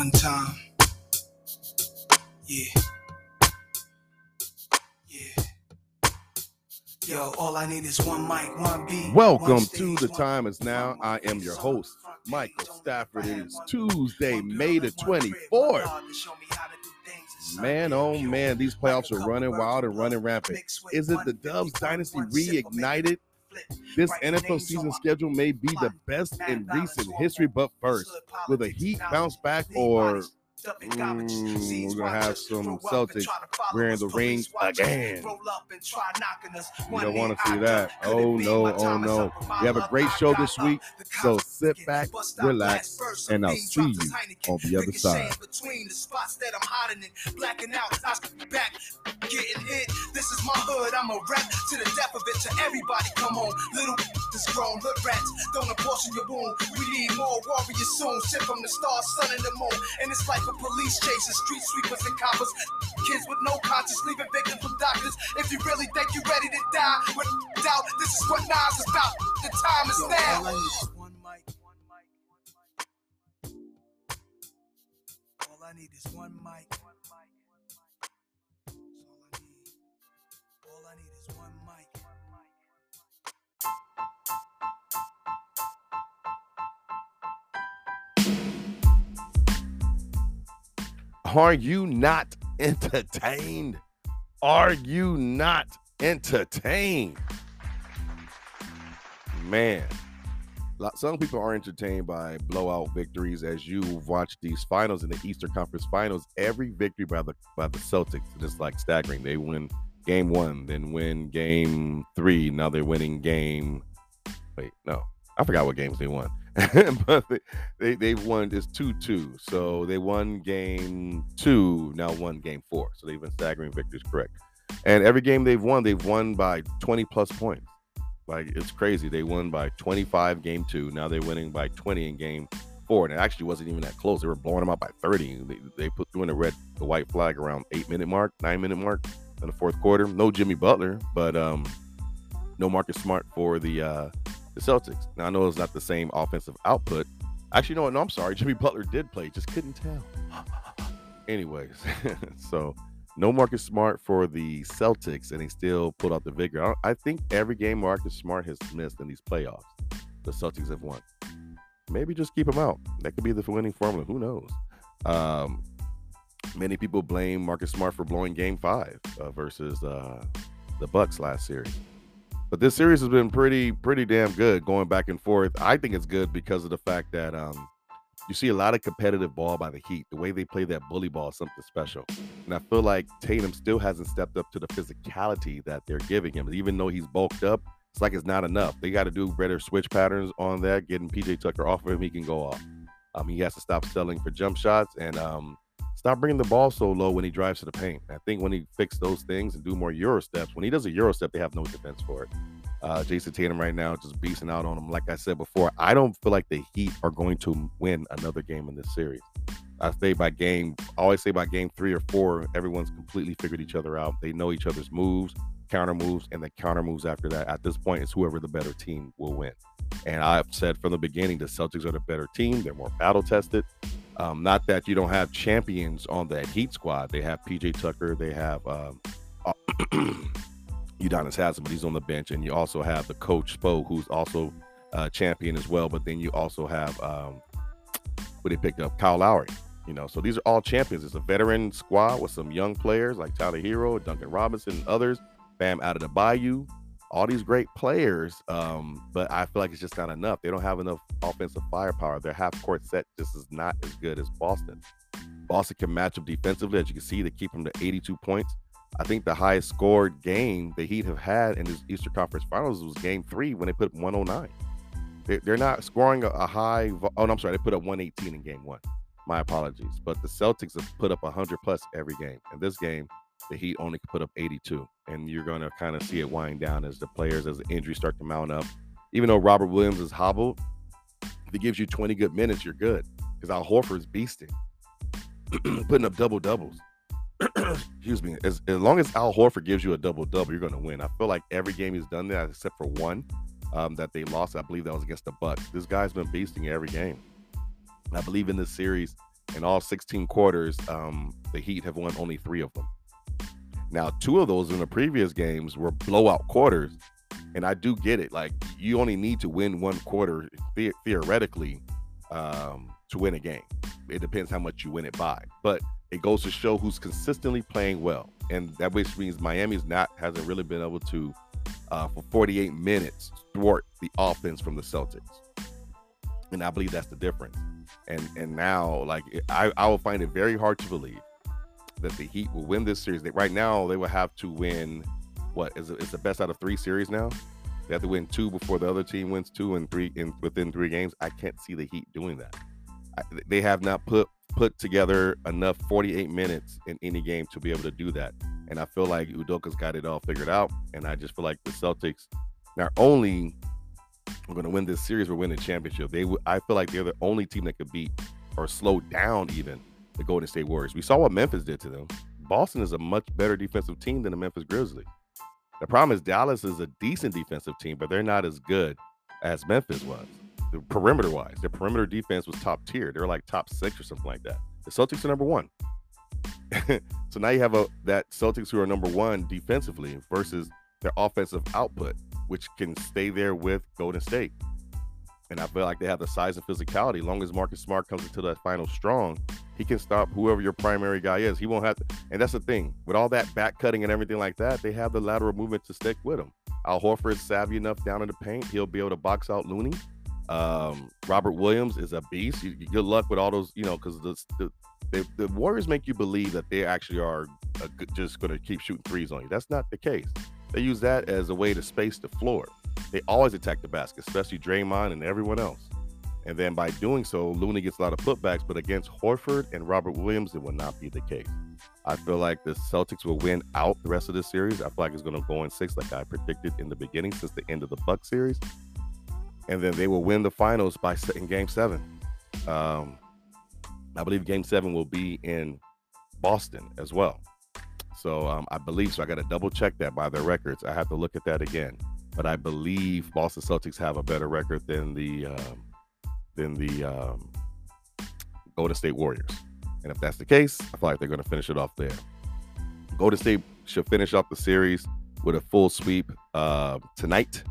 one time. Yo, all I need is one mic, one beat. Welcome to The Time Is Now. I am your host, Michael Stafford. It is Tuesday, May the 24th. Man, oh man, these playoffs are running wild and running rampant. Is it the Dubs dynasty reignited? This NFL season schedule may be the best in recent history, but first, will the Heat bounce back or... we're gonna have some Celtics wearing the rings again. You don't want to see that. Oh no, oh no. We have a great show this week, so sit back, relax, and I'll see you on the other side. Between the spots that I'm hiding in, blacking out, I could back, getting hit. This is my hood. I'm a rap to the death of it. To everybody, come on, little this grown hood rats. Don't abortion your wound. We need more warriors soon. Shit from the stars, sun, and the moon, and it's like. Police chases, street sweepers and coppers, kids with no conscience, leaving victims from doctors. If you really think you're ready to die with doubt, this is what Nas is about. The time is now. All I need is one mic. All I need is one mic. Are you not entertained? Are you not entertained? Man, some people are entertained by blowout victories. As you watch these finals in the Eastern Conference Finals, every victory by the Celtics is just like staggering. They win game one, then win game three. Now they're winning game. Wait, no, I forgot what games they won. But they won. It's 2-2, so they won game 2, now won game 4, so they've been staggering victors, correct? And every game they've won by 20 plus points. Like, it's crazy. They won by 25 game 2, now they're winning by 20 in game 4, and it actually wasn't even that close. They were blowing them out by 30. They put through in the white flag around 9 minute mark in the fourth quarter. No Jimmy Butler, but no Marcus Smart for the Celtics. Now, I know it's not the same offensive output. Actually, no, I'm sorry. Jimmy Butler did play. Just couldn't tell. Anyways, so no Marcus Smart for the Celtics, and they still pulled out the vigor. I think every game Marcus Smart has missed in these playoffs, the Celtics have won. Maybe just keep him out. That could be the winning formula. Who knows? Many people blame Marcus Smart for blowing game 5 versus the Bucks last series. But this series has been pretty damn good, going back and forth. I think it's good because of the fact that you see a lot of competitive ball by the Heat. The way they play that bully ball is something special. And I feel like Tatum still hasn't stepped up to the physicality that they're giving him. Even though he's bulked up, it's like it's not enough. They got to do better switch patterns on that, getting PJ Tucker off of him. He can go off. He has to stop selling for jump shots and stop bringing the ball so low when he drives to the paint. I think when he fixes those things and do more Euro steps, when he does a Euro step, they have no defense for it. Jason Tatum right now just beasting out on him. Like I said before, I don't feel like the Heat are going to win another game in this series. I always say by game 3 or 4, everyone's completely figured each other out. They know each other's moves, counter moves, and the counter moves after that. At this point, it's whoever the better team will win. And I've said from the beginning, the Celtics are the better team. They're more battle tested. Not that you don't have champions on that Heat squad. They have PJ Tucker. They have Udonis Haslem, but he's on the bench. And you also have the coach, Spo, who's also a champion as well. But then you also have who they picked up, Kyle Lowry. So these are all champions. It's a veteran squad with some young players like Tyler Hero, Duncan Robinson, and others. Bam out of the Bayou. All these great players, but I feel like it's just not enough. They don't have enough offensive firepower. Their half-court set just is not as good as Boston. Boston can match up defensively. As you can see, they keep them to 82 points. I think the highest scored game the Heat have had in this Eastern Conference Finals was Game 3 when they put up 109. They're not scoring a high – oh, no, I'm sorry. They put up 118 in Game 1. My apologies. But the Celtics have put up 100-plus every game. In this game, the Heat only could put up 82, and you're going to kind of see it wind down as the injuries start to mount up. Even though Robert Williams is hobbled, if he gives you 20 good minutes, you're good, because Al Horford's beasting, putting up double-doubles. Excuse me. As long as Al Horford gives you a double-double, you're going to win. I feel like every game he's done that except for one that they lost. I believe that was against the Bucks. This guy's been beasting every game. I believe in this series, In all 16 quarters, the Heat have won only 3 of them. Now, 2 of those in the previous games were blowout quarters, and I do get it. Like, you only need to win one quarter, theoretically, to win a game. It depends how much you win it by. But it goes to show who's consistently playing well. And that which means Miami's hasn't really been able to, for 48 minutes, thwart the offense from the Celtics. And I believe that's the difference. And now, like, I will find it very hard to believe that the Heat will win this series. That right now, they will have to win, what, is the best out of 3 series now? They have to win 2 before the other team wins 2 and 3 within 3 games. I can't see the Heat doing that. They have not put together enough 48 minutes in any game to be able to do that. And I feel like Udoka's got it all figured out. And I just feel like the Celtics, not only we're going to win this series, we're winning the championship. I feel like they're the only team that could beat or slow down even the Golden State Warriors. We saw what Memphis did to them. Boston is a much better defensive team than the Memphis Grizzlies. The problem is Dallas is a decent defensive team, but they're not as good as Memphis was. Perimeter-wise, their perimeter defense was top tier. They were like top 6 or something like that. The Celtics are number 1. So now you have that Celtics who are number 1 defensively versus their offensive output, which can stay there with Golden State. And I feel like they have the size and physicality. As long as Marcus Smart comes into that final strong, he can stop whoever your primary guy is. He won't have to. And that's the thing. With all that back cutting and everything like that, they have the lateral movement to stick with him. Al Horford is savvy enough down in the paint. He'll be able to box out Looney. Robert Williams is a beast. Good luck with all those, because the Warriors make you believe that they actually are just going to keep shooting threes on you. That's not the case. They use that as a way to space the floor. They always attack the basket, especially Draymond and everyone else. And then by doing so, Looney gets a lot of putbacks, but against Horford and Robert Williams, it will not be the case. I feel like the Celtics will win out the rest of this series. I feel like it's going to go in 6 like I predicted in the beginning since the end of the Bucks series. And then they will win the finals in Game 7. I believe Game 7 will be in Boston as well. So I believe so. I got to double check that by their records. I have to look at that again. But I believe Boston Celtics have a better record than the Golden State Warriors. And if that's the case, I feel like they're going to finish it off there. Golden State should finish off the series with a full sweep tonight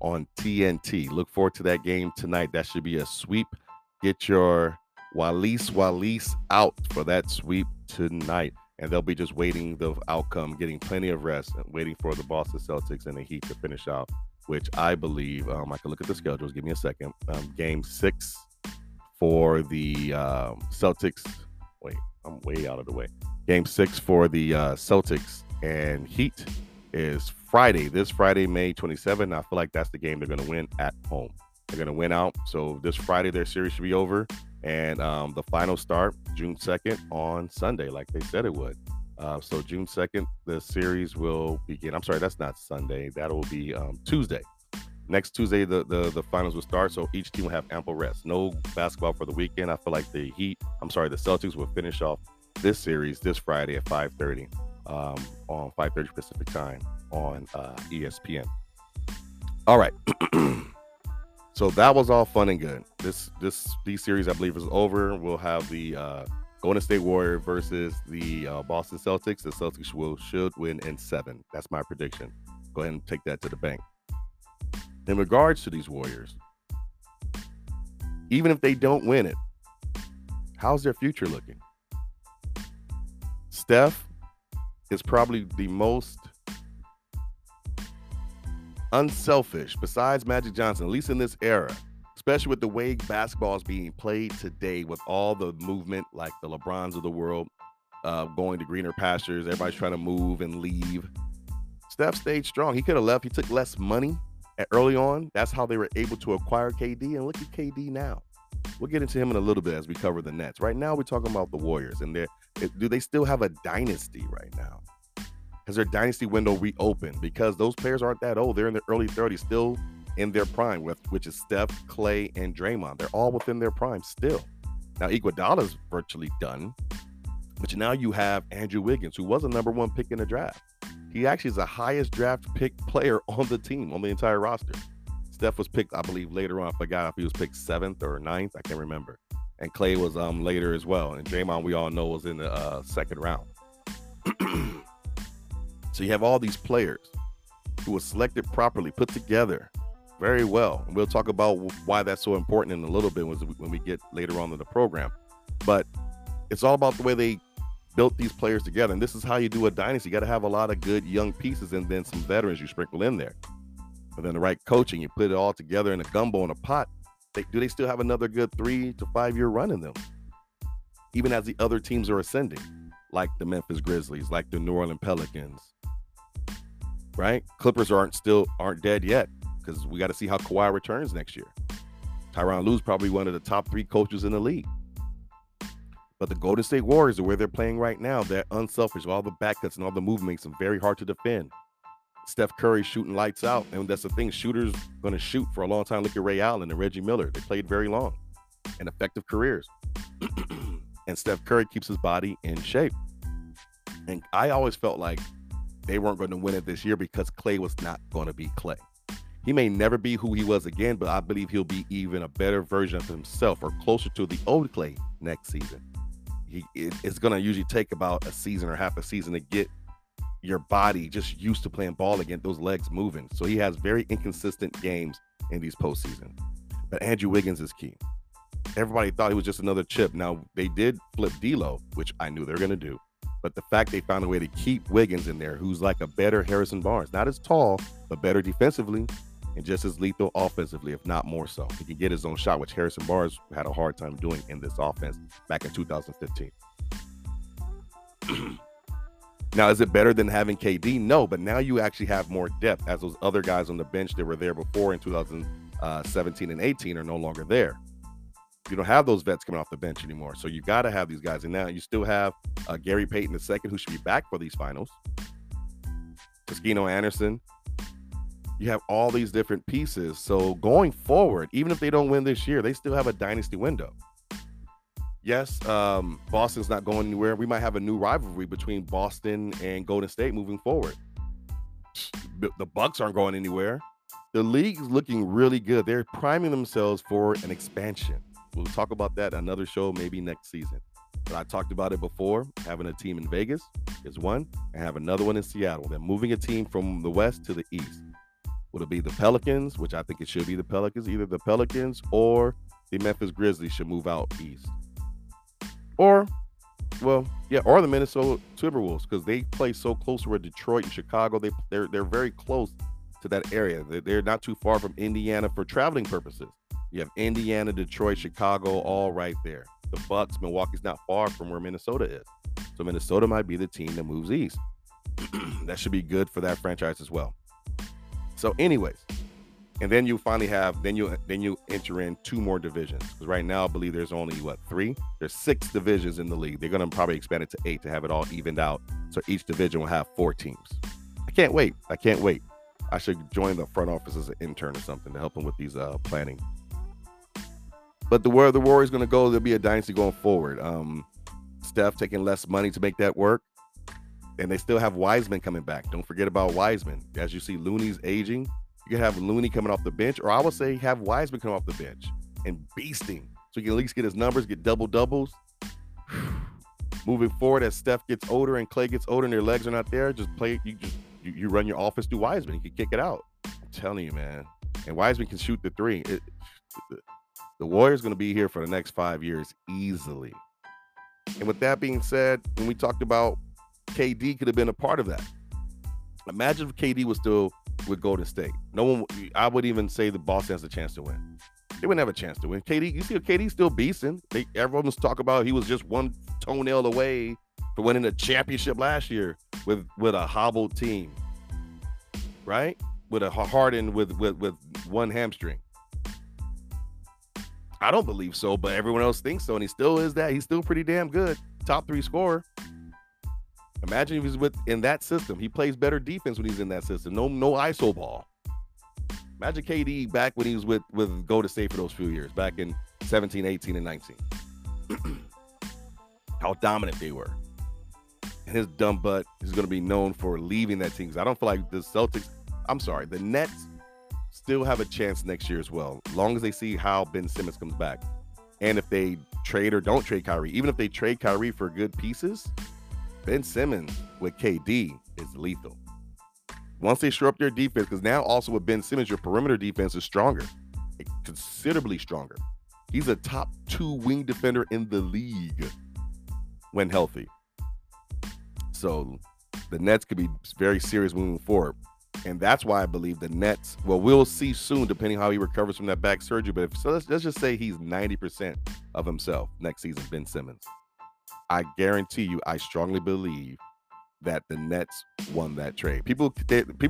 on TNT. Look forward to that game tonight. That should be a sweep. Get your Wallace out for that sweep tonight. And they'll be just waiting the outcome, getting plenty of rest, and waiting for the Boston Celtics and the Heat to finish out, which I believe, I can look at the schedules. Give me a second. Game 6 for the Celtics. Wait, I'm way out of the way. Game 6 for the Celtics and Heat is Friday. This Friday, May 27th. I feel like that's the game they're going to win at home. They're going to win out. So this Friday, their series should be over. And the final start June 2nd on Sunday, like they said it would. So June 2nd, the series will begin. I'm sorry, that's not Sunday. That will be Tuesday. Next Tuesday, the finals will start. So each team will have ample rest. No basketball for the weekend. I feel like the Celtics will finish off this series this Friday at 5:30 on 5:30 Pacific time on ESPN. All right. So that was all fun and good. These series, I believe, is over. We'll have the Golden State Warriors versus the Boston Celtics. The Celtics should win in 7. That's my prediction. Go ahead and take that to the bank. In regards to these Warriors, even if they don't win it, how's their future looking? Steph is probably the most unselfish, besides Magic Johnson, at least in this era, especially with the way basketball is being played today, with all the movement, like the LeBrons of the world going to greener pastures, everybody's trying to move and leave. Steph stayed strong. He could have left. He took less money early on. That's how they were able to acquire KD. And look at KD now. We'll get into him in a little bit as we cover the Nets. Right now, we're talking about the Warriors, and do they still have a dynasty right now? Has their dynasty window reopened? Because those players aren't that old. They're in their early 30s, still in their prime, which is Steph, Clay, and Draymond. They're all within their prime still. Now, Iguodala's virtually done, but now you have Andrew Wiggins, who was a number 1 pick in the draft. He actually is the highest draft pick player on the team, on the entire roster. Steph was picked, I believe, later on. I forgot if he was picked 7th or 9th. I can't remember. and Klay was later as well. And Draymond, we all know, was in the second round. So you have all these players who were selected properly, put together very well. And we'll talk about why that's so important in a little bit when we get later on in the program. But it's all about the way they built these players together. And this is how you do a dynasty. You got to have a lot of good young pieces and then some veterans you sprinkle in there. And then the right coaching, you put it all together in a gumbo in a pot. Do they still have another good 3 to 5 year run in them? Even as the other teams are ascending, like the Memphis Grizzlies, like the New Orleans Pelicans, right? Clippers aren't dead yet, because we got to see how Kawhi returns next year. Tyronn Lue's probably one of the top 3 coaches in the league. But the Golden State Warriors are where they're playing right now. They're unselfish with all the backcuts and all the movement makes them very hard to defend. Steph Curry shooting lights out, and that's the thing. Shooters going to shoot for a long time. Look at Ray Allen and Reggie Miller. They played very long and effective careers. And Steph Curry keeps his body in shape. And I always felt like they weren't going to win it this year because Klay was not going to be Klay. He may never be who he was again, but I believe he'll be even a better version of himself or closer to the old Klay next season. It's going to usually take about a season or half a season to get your body just used to playing ball again, those legs moving. So he has very inconsistent games in these postseason. But Andrew Wiggins is key. Everybody thought he was just another chip. Now, they did flip D'Lo, which I knew they were going to do. But the fact they found a way to keep Wiggins in there, who's like a better Harrison Barnes, not as tall, but better defensively and just as lethal offensively, if not more so. He can get his own shot, which Harrison Barnes had a hard time doing in this offense back in 2015. Now, is it better than having KD? No, but now you actually have more depth, as those other guys on the bench that were there before in 2017 and 18 are no longer there. You don't have those vets coming off the bench anymore, so you got to have these guys. And now you still have Gary Payton II, who should be back for these finals. Toscano Anderson. You have all these different pieces. So going forward, even if they don't win this year, they still have a dynasty window. Yes, Boston's not going anywhere. We might have a new rivalry between Boston and Golden State moving forward. The Bucks aren't going anywhere. The league's looking really good. They're priming themselves for an expansion. We'll talk about that in another show, maybe next season. But I talked about it before. Having a team in Vegas is one, and have another one in Seattle. They're moving a team from the West to the East. Would it be the Pelicans, which I think it should be the Pelicans, either the Pelicans or the Memphis Grizzlies should move out East. Or the Minnesota Timberwolves, because they play so close with Detroit and Chicago. They're very close to that area. They're not too far from Indiana for traveling purposes. You have Indiana, Detroit, Chicago, all right there. The Bucks, Milwaukee's not far from where Minnesota is. So Minnesota might be the team that moves east. That should be good for that franchise as well. So anyways, and then you finally have, then you enter in 2 more divisions. Because right now, I believe there's only, 3? There's 6 divisions in the league. They're going to probably expand it to 8 to have it all evened out. So each division will have 4 teams. I can't wait. I should join the front office as an intern or something to help them with these planning. But where the Warriors going to go, there'll be a dynasty going forward. Steph taking less money to make that work. And they still have Wiseman coming back. Don't forget about Wiseman. As you see, Looney's aging. You can have Looney coming off the bench, or I would say have Wiseman come off the bench and beasting so he can at least get his numbers, get double-doubles. Moving forward, as Steph gets older and Klay gets older and their legs are not there, you run your offense through Wiseman. You can kick it out. I'm telling you, man. And Wiseman can shoot the 3. The Warriors going to be here for the next 5 years easily. And with that being said, when we talked about KD could have been a part of that. Imagine if KD was still with Golden State. I wouldn't even say the Boston has a chance to win. They wouldn't have a chance to win. KD, you see, KD's still beasting. Everyone was talking about he was just 1 toenail away from winning the championship last year with a hobbled team, right? With a Harden with 1 hamstring. I don't believe so, but everyone else thinks so, and he still is that. He's still pretty damn good. Top 3 scorer. Imagine if he's in that system. He plays better defense when he's in that system. No ISO ball. Imagine KD back when he was with Golden State for those few years, back in 17, 18, and 19. How dominant they were. And his dumb butt is going to be known for leaving that team. I don't feel like the Nets still have a chance next year as well, as long as they see how Ben Simmons comes back. And if they trade or don't trade Kyrie, even if they trade Kyrie for good pieces, Ben Simmons with KD is lethal. Once they shore up their defense, because now also with Ben Simmons, your perimeter defense is stronger, considerably stronger. He's a top 2 wing defender in the league when healthy. So the Nets could be very serious moving forward. And that's why I believe the Nets, well, we'll see soon, depending how he recovers from that back surgery. But if so, let's just say he's 90% of himself next season, Ben Simmons. I guarantee you, I strongly believe that the Nets won that trade. People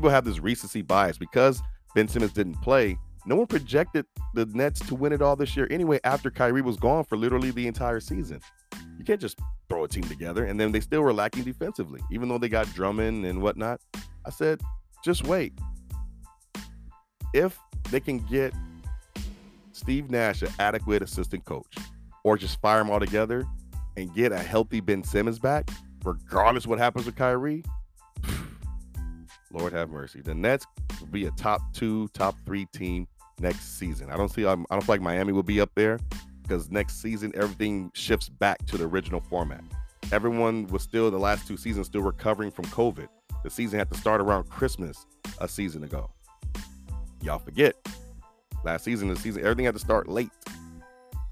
have this recency bias because Ben Simmons didn't play. No one projected the Nets to win it all this year anyway after Kyrie was gone for literally the entire season. You can't just throw a team together. And then they still were lacking defensively, even though they got Drummond and whatnot. I said, just wait. If they can get Steve Nash an adequate assistant coach or just fire them all together and get a healthy Ben Simmons back, regardless of what happens with Kyrie, Lord have mercy. The Nets will be a top 2, top 3 team next season. I don't feel like Miami will be up there because next season everything shifts back to the original format. Everyone was still the last 2 seasons still recovering from COVID. The season had to start around Christmas a season ago. Y'all forget last season, everything had to start late,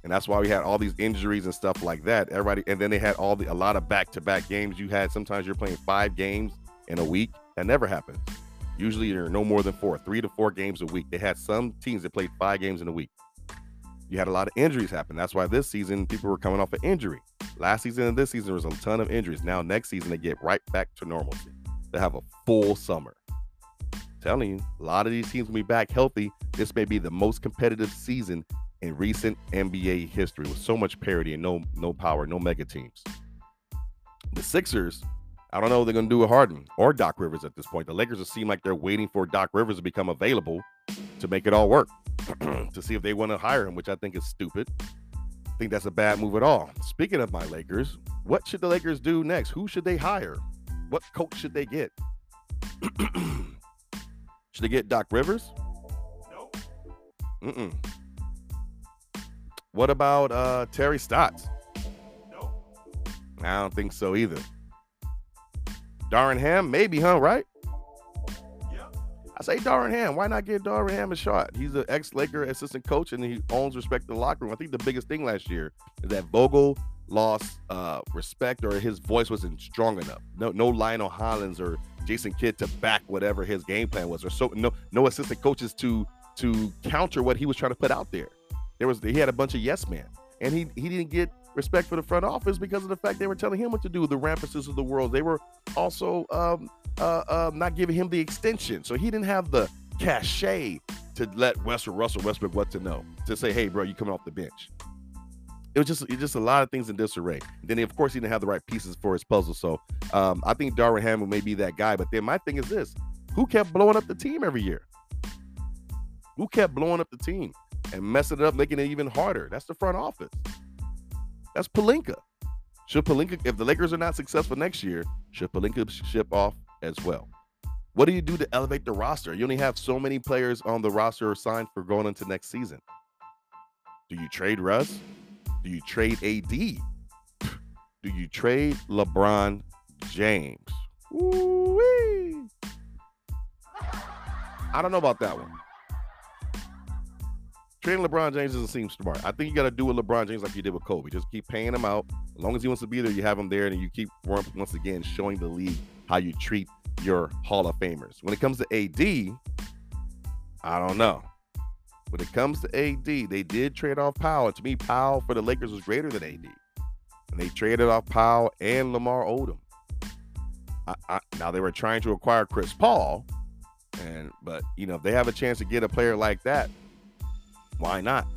and that's why we had all these injuries and stuff like that. Everybody, and then they had a lot of back-to-back games. You had sometimes you're playing 5 games in a week. That never happens. Usually there are no more than 3 to 4 games a week. They had some teams that played 5 games in a week. You had a lot of injuries happen. That's why this season people were coming off an injury. Last season and this season there was a ton of injuries. Now next season they get right back to normalcy. They have a full summer. I'm telling you, a lot of these teams will be back healthy. This may be the most competitive season in recent NBA history with so much parity and no power, no mega teams. The Sixers, I don't know what they're going to do with Harden or Doc Rivers at this point. The Lakers will seem like they're waiting for Doc Rivers to become available to make it all work, to see if they want to hire him, which I think is stupid. I think that's a bad move at all. Speaking of my Lakers, what should the Lakers do next? Who should they hire? What coach should they get? Should they get Doc Rivers? Nope. What about Terry Stotts? Nope. I don't think so either. Darvin Ham, maybe, huh? Right? Yeah. I say Darvin Ham. Why not give Darvin Ham a shot? He's an ex-Laker assistant coach, and he owns respect in the locker room. I think the biggest thing last year is that Vogel lost respect, or his voice wasn't strong enough. No Lionel Hollins or Jason Kidd to back whatever his game plan was, or no assistant coaches to counter what he was trying to put out there. He had a bunch of yes men, and he didn't get respect for the front office because of the fact they were telling him what to do. The Rampuses of the world, they were also not giving him the extension, so he didn't have the cachet to let Russell Westbrook what to know, to say, hey bro, you coming off the bench. It was just a lot of things in disarray. And then, of course, he didn't have the right pieces for his puzzle. So I think Darvin Ham may be that guy. But then my thing is this. Who kept blowing up the team every year? Who kept blowing up the team and messing it up, making it even harder? That's the front office. That's Pelinka. Should Pelinka, if the Lakers are not successful next year, should Pelinka ship off as well? What do you do to elevate the roster? You only have so many players on the roster or signed for going into next season. Do you trade Russ? Do you trade AD? Do you trade LeBron James? Ooh-wee. I don't know about that one. Trading LeBron James doesn't seem smart. I think you got to do with LeBron James like you did with Kobe. Just keep paying him out. As long as he wants to be there, you have him there, and you keep, once again, showing the league how you treat your Hall of Famers. When it comes to AD, I don't know. When it comes to AD, they did trade off Powell. To me, Powell for the Lakers was greater than AD. And they traded off Powell and Lamar Odom. Now, they were trying to acquire Chris Paul. But, you know, if they have a chance to get a player like that, why not?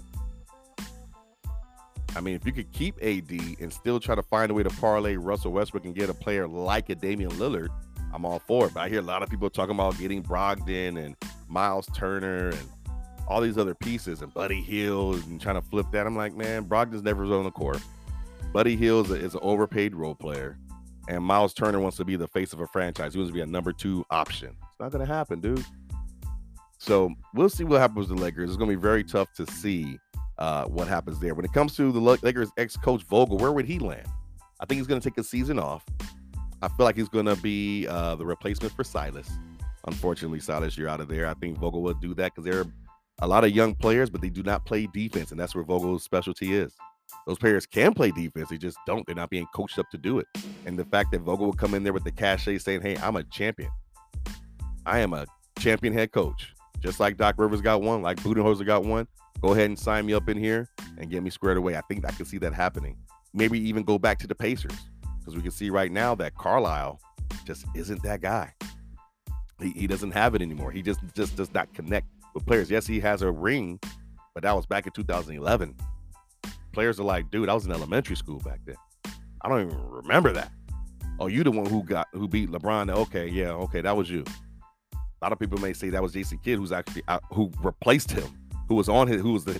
I mean, if you could keep AD and still try to find a way to parlay Russell Westbrook and get a player like a Damian Lillard, I'm all for it. But I hear a lot of people talking about getting Brogdon and Miles Turner and all these other pieces and Buddy Hield and trying to flip that. I'm like, man, Brogdon's never on the court. Buddy Hield is an overpaid role player. And Miles Turner wants to be the face of a franchise. He wants to be a number 2 option. It's not going to happen, dude. So we'll see what happens with the Lakers. It's going to be very tough to see what happens there. When it comes to the Lakers ex-coach Vogel, where would he land? I think he's going to take a season off. I feel like he's going to be the replacement for Silas. Unfortunately, Silas, you're out of there. I think Vogel will do that because there are a lot of young players, but they do not play defense, and that's where Vogel's specialty is. Those players can play defense. They just don't. They're not being coached up to do it. And the fact that Vogel would come in there with the cachet saying, hey, I'm a champion. I am a champion head coach. Just like Doc Rivers got one, like Budenholzer got one. Go ahead and sign me up in here and get me squared away. I think I can see that happening. Maybe even go back to the Pacers because we can see right now that Carlisle just isn't that guy. He doesn't have it anymore. He just does not connect with players. Yes, he has a ring, but that was back in 2011. Players are like, dude, I was in elementary school back then. I don't even remember that. Oh, you the one who beat LeBron. Okay, yeah, okay, that was you. A lot of people may say that was Jason Kidd, who's actually who replaced him, who was the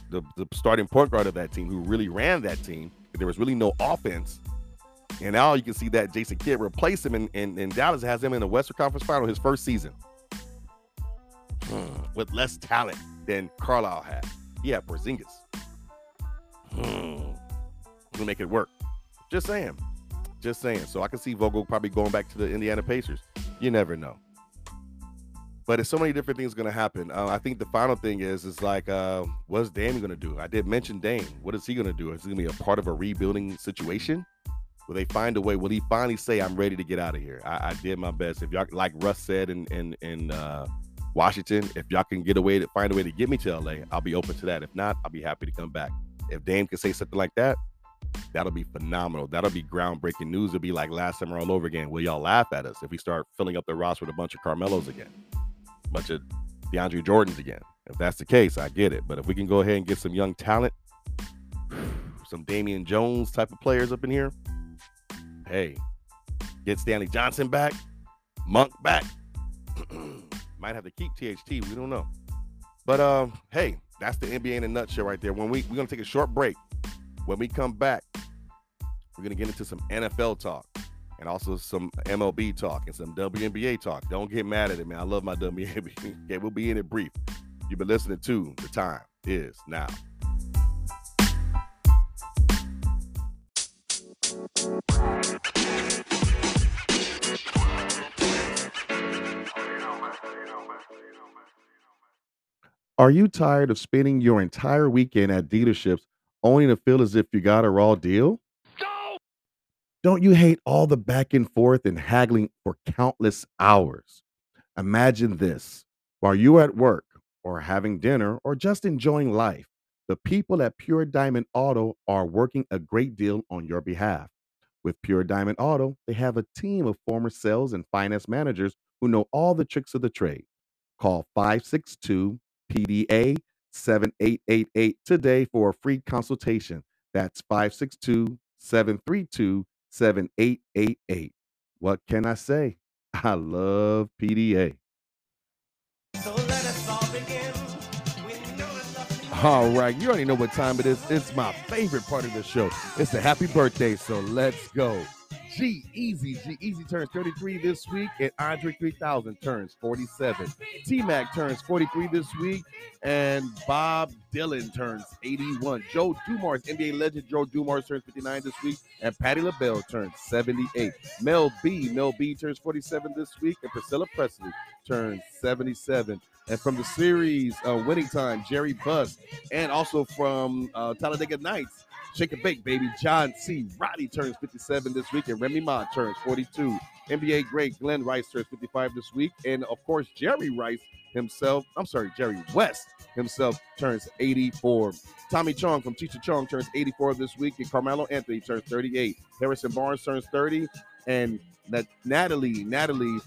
starting point guard of that team, who really ran that team. There was really no offense. And now you can see that Jason Kidd replaced him, and Dallas has him in the Western Conference Final his first season with less talent than Carlisle had. He had Porzingis. We'll make it work. Just saying. So I can see Vogel probably going back to the Indiana Pacers. You never know. But it's so many different things going to happen. I think the final thing is like, what's Dame going to do? I did mention Dame. What is he going to do? Is he going to be a part of a rebuilding situation? Will they find a way? Will he finally say, I'm ready to get out of here? I did my best. If y'all, like Russ said in Washington, if y'all can find a way to get me to LA, I'll be open to that. If not, I'll be happy to come back. If Dame can say something like that, that'll be phenomenal. That'll be groundbreaking news. It'll be like last summer all over again. Will y'all laugh at us if we start filling up the roster with a bunch of Carmelos again? Bunch of DeAndre Jordans again. If that's the case, I get it. But if we can go ahead and get some young talent, some Damian Jones type of players up in here, hey, get Stanley Johnson back, Monk back. Might have to keep THT. We don't know. But, hey, that's the NBA in a nutshell right there. When we're going to take a short break. When we come back, we're going to get into some NFL talk. And also some MLB talk and some WNBA talk. Don't get mad at it, man. I love my WNBA. Okay, we'll be in it brief. You've been listening to The Time Is Now. Are you tired of spending your entire weekend at dealerships only to feel as if you got a raw deal? Don't you hate all the back and forth and haggling for countless hours? Imagine this. While you're at work or having dinner or just enjoying life, the people at Pure Diamond Auto are working a great deal on your behalf. With Pure Diamond Auto, they have a team of former sales and finance managers who know all the tricks of the trade. Call 562-PDA-7888 today for a free consultation. That's 562-732-7888. What can I say? I love PDA. So let us all begin. All right, you already know what time it is. It's my favorite part of the show. It's the happy birthday, so let's go. G-Eazy turns 33 this week, and Andre 3000 turns 47. T-Mac turns 43 this week, and Bob Dylan turns 81. Joe Dumars, NBA legend Joe Dumars, turns 59 this week, and Patti LaBelle turns 78. Mel B turns 47 this week, and Priscilla Presley turns 77. And from the series Winning Time, Jerry Buss, and also from Talladega Nights, Shake and Bake, baby. John C. Roddy turns 57 this week, and Remy Ma turns 42. NBA great Glenn Rice turns 55 this week, and of course Jerry West himself turns 84. Tommy Chong from Cheech and Chong turns 84 this week, and Carmelo Anthony turns 38. Harrison Barnes turns 30, and Natalie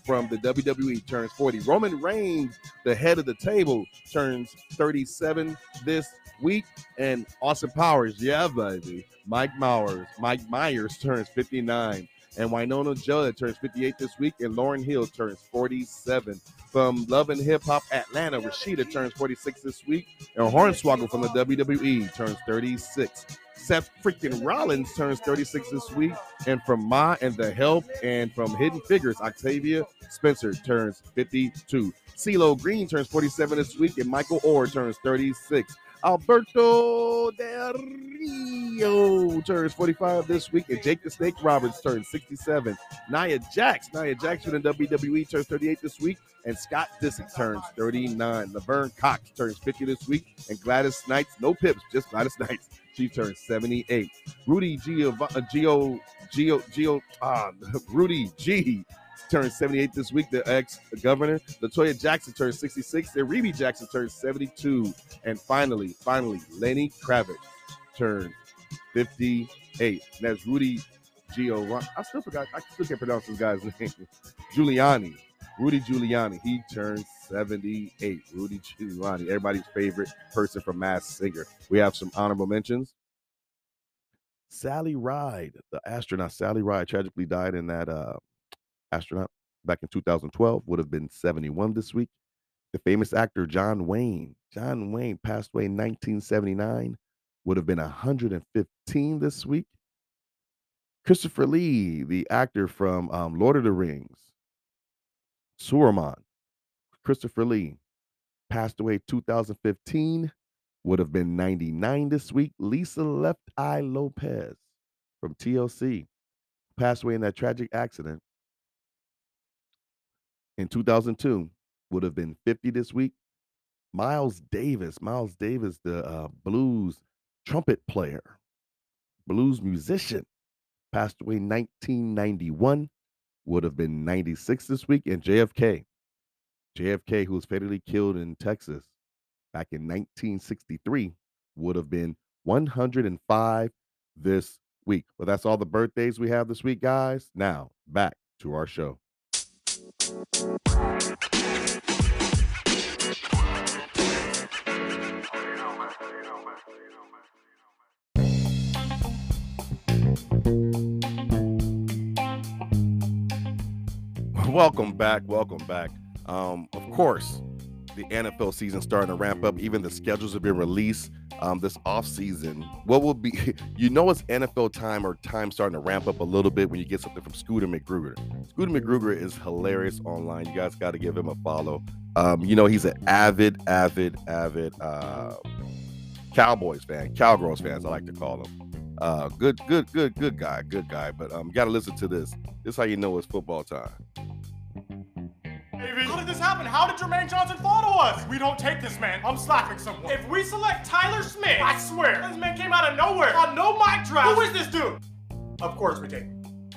from the WWE turns 40. Roman Reigns, the head of the table, turns 37 this week, and Austin Powers, yeah baby, Mike Myers turns 59, and Winona Judd turns 58 this week, and Lauryn Hill turns 47. From Love and Hip Hop Atlanta, Rashida turns 46 this week, and Hornswoggle from the WWE turns 36. Seth freaking Rollins turns 36 this week, and from Ma and The Help and from Hidden Figures, Octavia Spencer turns 52. CeeLo Green turns 47 this week, and Michael Orr turns 36. Alberto Del Rio turns 45 this week, and Jake the Snake Roberts turns 67. Nia Jax from the WWE turns 38 this week, and Scott Disick turns 39. Laverne Cox turns 50 this week, and Gladys Snipes, no pips, just Gladys Snipes, she turns 78. Rudy G turns 78 this week, the ex-governor. LaToya Jackson turns 66, and Rebe Jackson turns 72. And finally, Lenny Kravitz turns 58. And that's Rudy Giovanni. I still can't pronounce this guy's name. Giuliani. Rudy Giuliani. He turns 78. Rudy Giuliani, everybody's favorite person from Masked Singer. We have some honorable mentions. Sally Ride, the astronaut. Sally Ride tragically died in that astronaut back in 2012, would have been 71 this week. The famous actor John Wayne passed away in 1979, would have been 115 this week. Christopher Lee, the actor from Lord of the Rings, Sauron, Christopher Lee, passed away 2015, would have been 99 this week. Lisa Left Eye Lopez from TLC passed away in that tragic accident in 2002, would have been 50 this week. Miles Davis, the blues trumpet player, blues musician, passed away 1991, would have been 96 this week. And JFK, who was fatally killed in Texas back in 1963, would have been 105 this week. Well, that's all the birthdays we have this week, guys. Now, back to our show. Welcome back. Of course, the NFL season starting to ramp up. Even the schedules have been released this offseason. What will be, it's NFL time or time starting to ramp up a little bit when you get something from Scooter McGruder. Scooter McGruder is hilarious online. You guys got to give him a follow. He's an avid Cowboys fan, Cowgirls fans, I like to call him. Good guy. Good guy. But got to listen to this. This is how you know it's football time. How did this happen? How did Jermaine Johnson fall to us? We don't take this man. I'm slapping someone. If we select Tyler Smith, I swear, this man came out of nowhere. On no mic draft. Who is this dude? Of course we take him.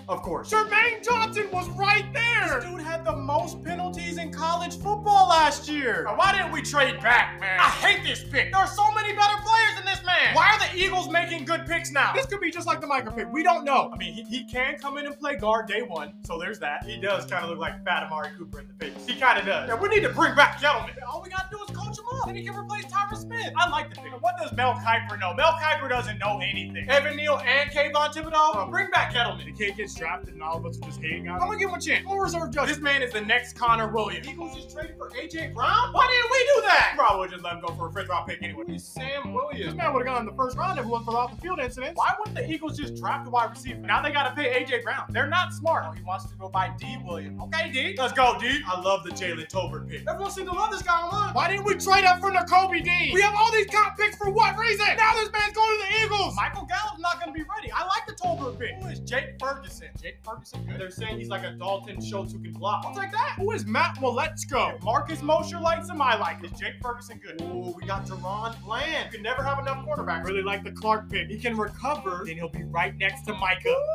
Of course. Jermaine Johnson was right there. This dude had the most penalties in college football last year. Now, why didn't we trade back, man? I hate this pick. There are so many better players than this man. Why are the Eagles making good picks now? This could be just like the Micah pick. We don't know. I mean, he can come in and play guard day one, so there's that. He does kind of look like fat Amari Cooper in the face. He kind of does. Now, we need to bring back Gentleman. All we got to do is coach him up, and he can replace Tyron Smith. I like the pick. What does Mel Kiper know? Mel Kiper doesn't know anything. Evan Neal and Kayvon Thibodeau? Now, bring back Gettleman. He can't get drafted and all of us are just hating on him. I'm gonna give him a chance. We'll reserve judge. This man is the next Connor Williams. Eagles just traded for A.J. Brown? Why didn't we do that? Probably would just let him go for a fifth round pick anyway. He's Sam Williams. This man would have gone in the first round if it wasn't for off the field incidents. Why wouldn't the Eagles just draft the wide receiver? Now they gotta pay A.J. Brown. They're not smart. No, he wants to go by D. Williams. Okay, D. Let's go, D. I love the Jalen Tolbert pick. Everyone seems to love this guy online. Why didn't we trade up for Nakobe Dean? We have all these top picks for what reason? Now this man's going to the Eagles. Michael Gallup's not gonna be ready. I like the Tolbert pick. Who is Jake Ferguson? Jake Ferguson, good. They're saying he's like a Dalton Schultz who can block. What's like that? Who is Matt Willetsko? If Marcus Mosher likes him, I like it. Jake Ferguson, good. Ooh, we got Deron Bland. You can never have enough quarterback. Really like the Clark pick. He can recover, then he'll be right next to Micah. Ooh.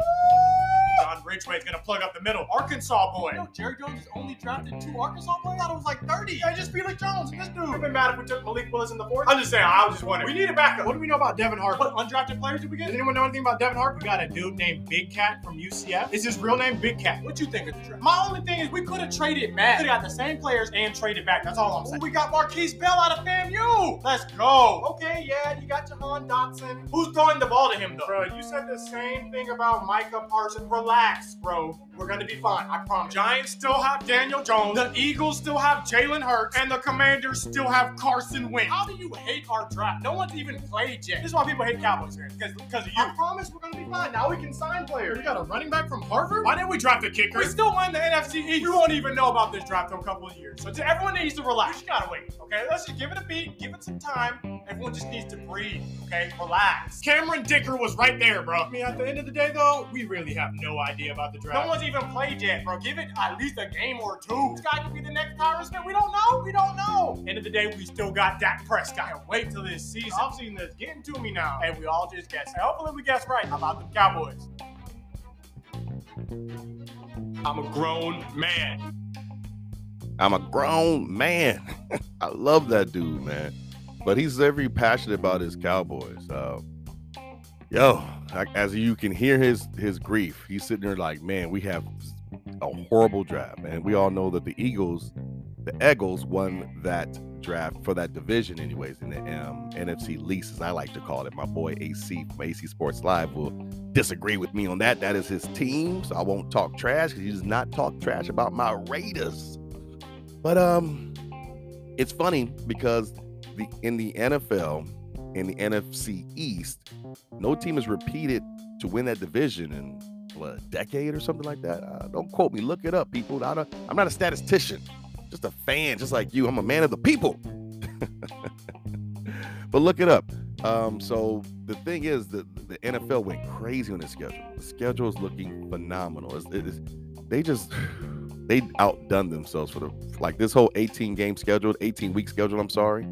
John Ridgeway's gonna plug up the middle. Arkansas boy. You know, Jerry Jones has only drafted 2 Arkansas boys? I thought it was like 30. I just Felix Jones and this dude. I've been mad if we took Malik Willis in the 4th. I'm just saying, I was just wondering. We need a backup. What do we know about Devin Harper? What undrafted players did we get? Does anyone know anything about Devin Harper? We got a dude named Big Cat from UCF. Is his real name Big Cat? What you think of the draft? My only thing is we could have traded Matt. We could have got the same players and traded back. That's all I'm saying. Ooh, we got Marquise Bell out of FAMU. Let's go. Okay, yeah, you got Jahan Dotson. Who's throwing the ball to him, though? Bro, you said the same thing about Micah Parsons. Relax, bro. We're going to be fine. I promise. Giants still have Daniel Jones. The Eagles still have Jalen Hurts. And the Commanders still have Carson Wentz. How do you hate our draft? No one's even played yet. This is why people hate Cowboys fans. Because of you. I promise we're going to be fine. Now we can sign players. We got a running back from Harvard? Why didn't we draft a kicker? We still won the NFC East. We won't even know about this draft in a couple of years. So to everyone that needs to relax, you got to wait, okay? Let's just give it a beat. Give it some time. Everyone just needs to breathe, okay? Relax. Cameron Dicker was right there, bro. I mean, at the end of the day, though, we really have no idea about the draft. No one's even played yet, bro. Give it at least a game or two. This guy could be the next Tyron Smith. We don't know. We don't know. End of the day, we still got Dak Prescott. Can't wait till this season. I've seen this getting to me now. And we all just guess. Hopefully we guess right about the Cowboys. I'm a grown man. I'm a grown man. I love that dude, man. But he's very passionate about his Cowboys. Yo, as you can hear his grief, he's sitting there like, man, we have a horrible draft. And we all know that the Eagles won that draft for that division anyways in the NFC lease, as I like to call it. My boy AC from AC Sports Live will disagree with me on that. That is his team, so I won't talk trash because he does not talk trash about my Raiders. But it's funny because in the NFL, in the NFC East, no team has repeated to win that division in what, a decade or something like that. Don't quote me. Look it up, people. I'm not a statistician. Just a fan, just like you. I'm a man of the people. But look it up. So the thing is, the NFL went crazy on the schedule. The schedule is looking phenomenal. They outdone themselves for this whole 18-week schedule. I'm sorry.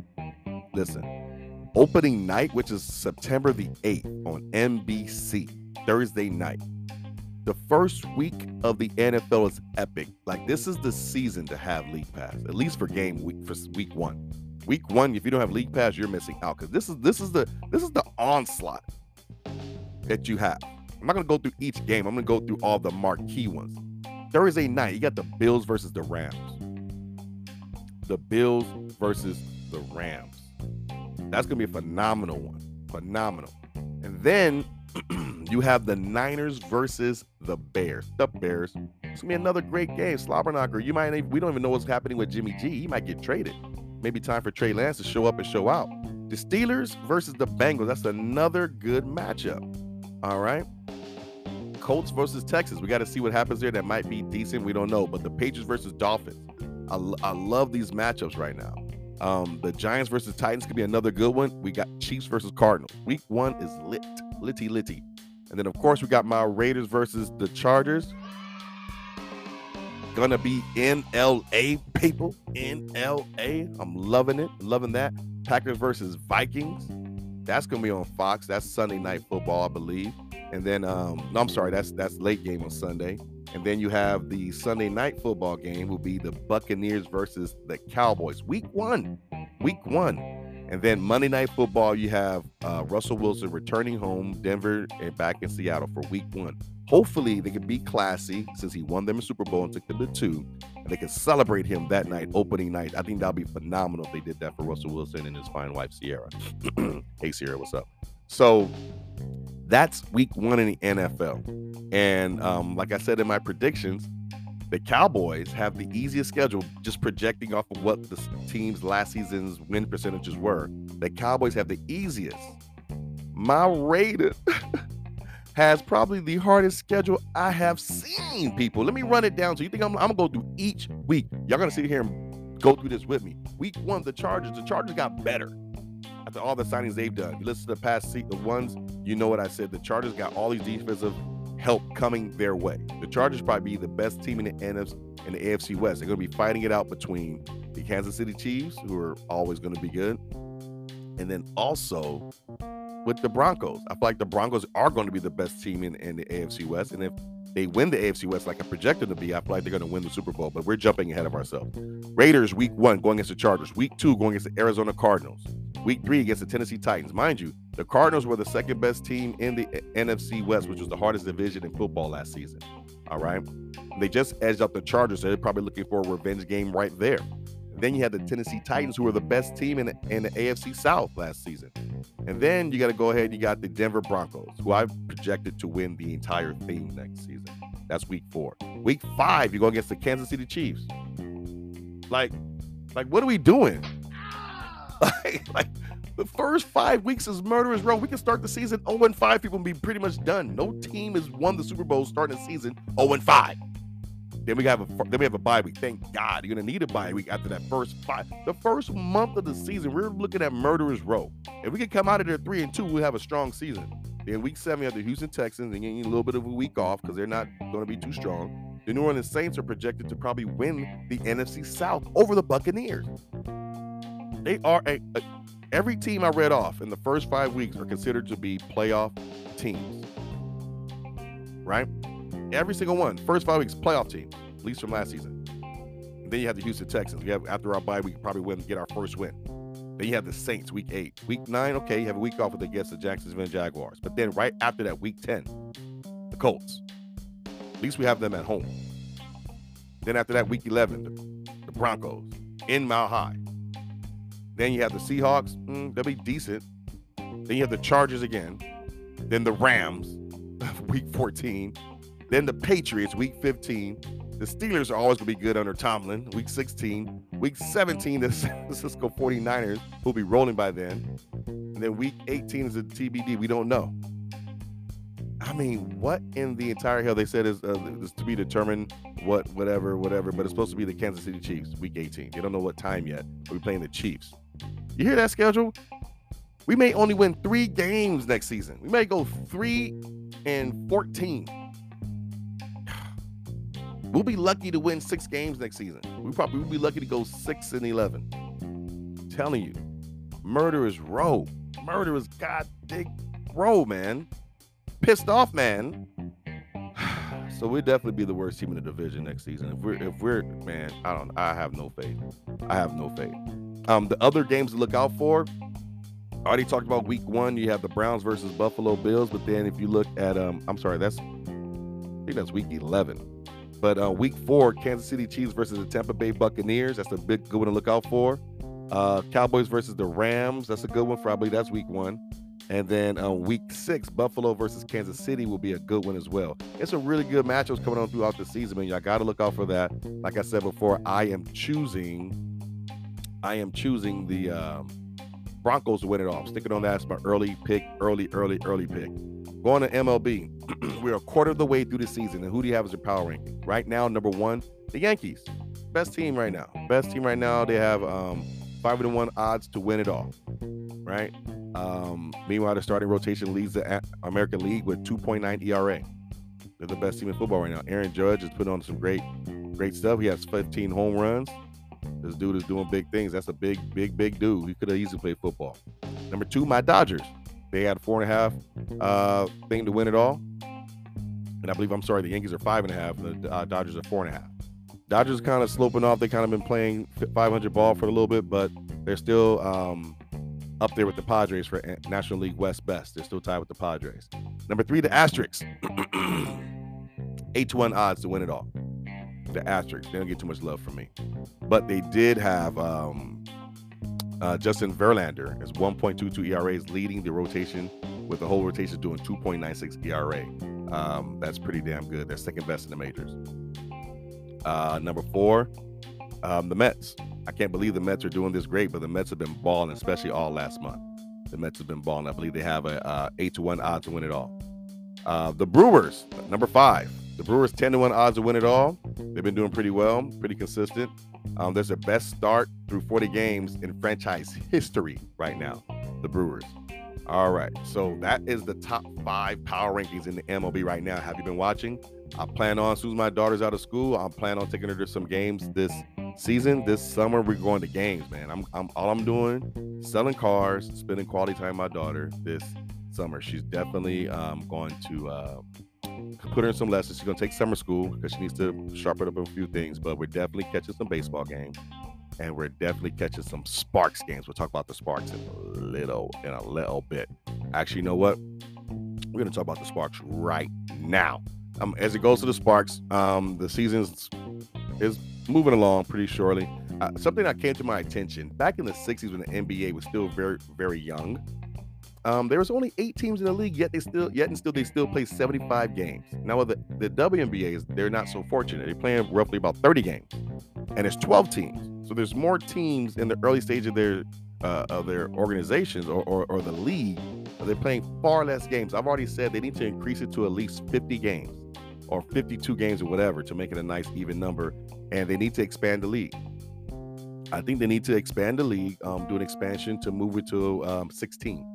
Listen, opening night, which is September the 8th on NBC, Thursday night. The first week of the NFL is epic. Like, this is the season to have League Pass, at least for game week, for week one. Week one, if you don't have League Pass, you're missing out, because this is the onslaught that you have. I'm not going to go through each game. I'm going to go through all the marquee ones. Thursday night, you got the Bills versus the Rams. The Bills versus the Rams. That's going to be a phenomenal one. Phenomenal. And then you have the Niners versus the Bears. The Bears. It's gonna be another great game. Slobberknocker. We don't even know what's happening with Jimmy G. He might get traded. Maybe time for Trey Lance to show up and show out. The Steelers versus the Bengals. That's another good matchup. All right. Colts versus Texas. We got to see what happens there. That might be decent. We don't know. But the Patriots versus Dolphins. I love these matchups right now. The Giants versus Titans could be another good one. We got Chiefs versus Cardinals. Week one is lit. Litty, litty. And then, of course, we got my Raiders versus the Chargers. Gonna be in L.A., people. In L.A. I'm loving it. Loving that. Packers versus Vikings. That's gonna be on Fox. That's Sunday Night Football, I believe. And then, that's late game on Sunday. And then you have the Sunday Night Football game will be the Buccaneers versus the Cowboys. Week one. And then Monday Night Football, you have Russell Wilson returning home, Denver, and back in Seattle for week one. Hopefully, they can be classy since he won them a Super Bowl and took them to two, and they can celebrate him that night, opening night. I think that would be phenomenal if they did that for Russell Wilson and his fine wife, Sierra. Hey, Sierra, what's up? So that's week one in the NFL. And like I said in my predictions, the Cowboys have the easiest schedule, just projecting off of what the team's last season's win percentages were. The Cowboys have the easiest. My Raiders has probably the hardest schedule I have seen, people. Let me run it down. So you think I'm going to go through each week. Y'all going to sit here and go through this with me. Week one, the Chargers got better after all the signings they've done. You listen to the past ones, you know what I said. The Chargers got all these defensive help coming their way. The Chargers probably be the best team in the NFC, in the AFC West. They're going to be fighting it out between the Kansas City Chiefs, who are always going to be good, and then also with the Broncos. I feel like the Broncos are going to be the best team in the AFC West, and if they win the AFC West like I project them to be, I feel like they're going to win the Super Bowl, but we're jumping ahead of ourselves. Raiders week one going against the Chargers. Week two going against the Arizona Cardinals. Week three against the Tennessee Titans. Mind you, the Cardinals were the second best team in the NFC West, which was the hardest division in football last season. All right. They just edged up the Chargers. So they're probably looking for a revenge game right there. Then you had the Tennessee Titans, who were the best team in the AFC South last season. And then you got to go ahead. You got the Denver Broncos, who I've projected to win the entire thing next season. That's week 4. Week 5, you go against the Kansas City Chiefs. Like what are we doing? Like the first 5 weeks is murderous row. We can start the season 0-5. People will be pretty much done. No team has won the Super Bowl starting the season 0-5. Then we have a bye week. Thank God. You're going to need a bye week after that first 5. The first month of the season, we're looking at murderous row. If we can come out of there 3-2, we'll have a strong season. Then week 7, you have the Houston Texans, and you need a little bit of a week off because they're not going to be too strong. The New Orleans Saints are projected to probably win the NFC South over the Buccaneers. They are every team I read off in the first 5 weeks are considered to be playoff teams, right? Every single one, first 5 weeks, playoff team, at least from last season. And then you have the Houston Texans. We have after our bye week, probably win, get our first win. Then you have the Saints, week 8. Week 9, okay, you have a week off with against the Jacksonville Jaguars. But then right after that, week 10, the Colts. At least we have them at home. Then after that, week 11, the Broncos in Mile High. Then you have the Seahawks. They'll be decent. Then you have the Chargers again. Then the Rams, week 14. Then the Patriots, week 15. The Steelers are always going to be good under Tomlin, week 16. Week 17, the San Francisco 49ers will be rolling by then. And then week 18 is a TBD. We don't know. I mean, what in the entire hell? They said is to be determined whatever, but it's supposed to be the Kansas City Chiefs, week 18. They don't know what time yet. We're playing the Chiefs. You hear that schedule? We may only win 3 games next season. We may go 3-14. We'll be lucky to win 6 games next season. We probably will be lucky to go 6-11. I'm telling you, murderous row. Murderous goddamn row, man. Pissed off, man. So we'll definitely be the worst team in the division next season. If we're man, I have no faith. The other games to look out for, I already talked about week 1. You have the Browns versus Buffalo Bills. But then if you look at, I think that's week 11. But week 4, Kansas City Chiefs versus the Tampa Bay Buccaneers. That's a big good one to look out for. Cowboys versus the Rams. That's a good one. Probably that's week 1. And then week 6, Buffalo versus Kansas City will be a good one as well. It's some really good matchups coming on throughout the season, man. Y'all got to look out for that. Like I said before, I am choosing the Broncos to win it off. Sticking on that as my early pick. Going to MLB, we're a quarter of the way through the season, and who do you have as your power ranking? Right now, number 1, the Yankees. Best team right now. They have 5-1 odds to win it all, right? Meanwhile, the starting rotation leads the American League with 2.9 ERA. They're the best team in football right now. Aaron Judge is putting on some great stuff. He has 15 home runs. This dude is doing big things. That's a big dude. He could have easily played football. Number 2, my Dodgers. They had a 4.5 thing to win it all. And I believe, the Yankees are 5.5. The Dodgers are 4.5. Dodgers kind of sloping off. They kind of been playing 500 ball for a little bit, but they're still up there with the Padres for National League West best. They're still tied with the Padres. Number 3, the Asterix. 8-1 odds to win it all. The Asterix. They don't get too much love from me. But they did have Justin Verlander as 1.22 ERA is leading the rotation with the whole rotation doing 2.96 ERA. That's pretty damn good. They're second best in the majors. Number 4, the Mets. I can't believe the Mets are doing this great, but the Mets have been balling, especially all last month. The Mets have been balling. I believe they have a 8-1 odds to win it all. The Brewers, number 5. The Brewers 10-1 odds to win it all. They've been doing pretty well, pretty consistent. That's their best start through 40 games in franchise history right now, the Brewers. All right, so that is the top 5 power rankings in the MLB right now. Have you been watching? I plan on, as soon as my daughter's out of school, I plan on taking her to some games this season. This summer, we're going to games, man. All I'm doing, selling cars, spending quality time with my daughter this summer. She's definitely going to put her in some lessons. She's going to take summer school because she needs to sharpen up a few things, but we're definitely catching some baseball games, and we're definitely catching some Sparks games. We'll talk about the Sparks in a little bit. Actually, you know what? We're going to talk about the Sparks right now. As it goes to the Sparks, the season is moving along pretty shortly. Something that came to my attention back in the 60s when the NBA was still very, very young, There was only 8 teams in the league, yet they still play 75 games. Now with the WNBAs, they're not so fortunate. They're playing roughly about 30 games, and it's 12 teams. So there's more teams in the early stage of their organizations or the league. They're playing far less games. I've already said they need to increase it to at least 50 games or 52 games or whatever to make it a nice even number. And they need to expand the league. I think they need to expand the league, do an expansion to move it to 16.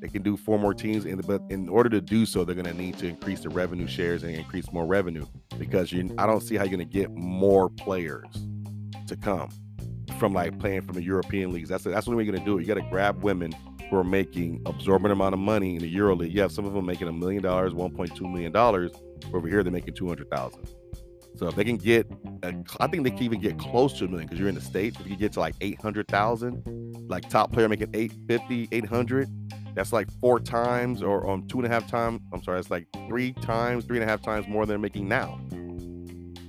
They can do 4 more teams, but in order to do so, they're going to need to increase the revenue shares and increase more revenue, because I don't see how you're going to get more players to come from like playing from the European leagues. That's what we're going to do. You got to grab women who are making absorbent amount of money in the Euro League. You have some of them making $1 million, $1.2 million. Over here, they're making $200,000. So if they can get, I think they can even get close to $1 million, because you're in the States. If you get to like 800,000, like top player making 850, 800, that's like 4 times or 2.5 times. I'm sorry, it's like 3.5 times more than they're making now.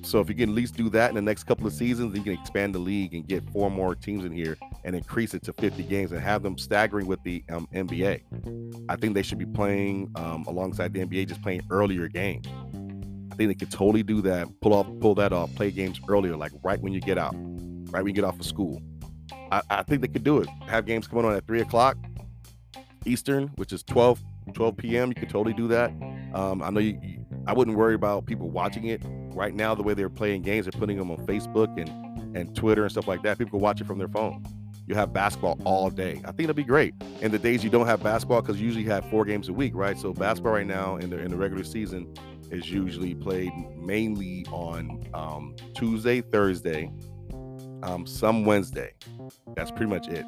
So if you can at least do that in the next couple of seasons, you can expand the league and get 4 more teams in here and increase it to 50 games and have them staggering with the NBA. I think they should be playing alongside the NBA, just playing earlier games. I think they could totally do that, pull that off, play games earlier, like right when you get out, right when you get off of school. I think they could do it. Have games coming on at 3 o'clock Eastern, which is 12 p.m. You could totally do that. I know I wouldn't worry about people watching it. Right now, the way they're playing games, they're putting them on Facebook and Twitter and stuff like that. People can watch it from their phone. You have basketball all day. I think it'll be great. And the days you don't have basketball, because you usually have 4 games a week, right? So basketball right now in the regular season is usually played mainly on Tuesday, Thursday, some Wednesday. That's pretty much it.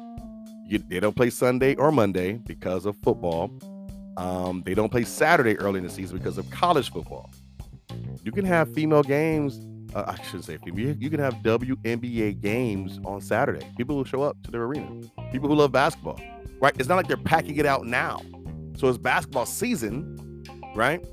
They don't play Sunday or Monday because of football. They don't play Saturday early in the season because of college football. You can have female games. I should say, you can have WNBA games on Saturday. People will show up to their arena. People who love basketball, right? It's not like they're packing it out now. So it's basketball season, right?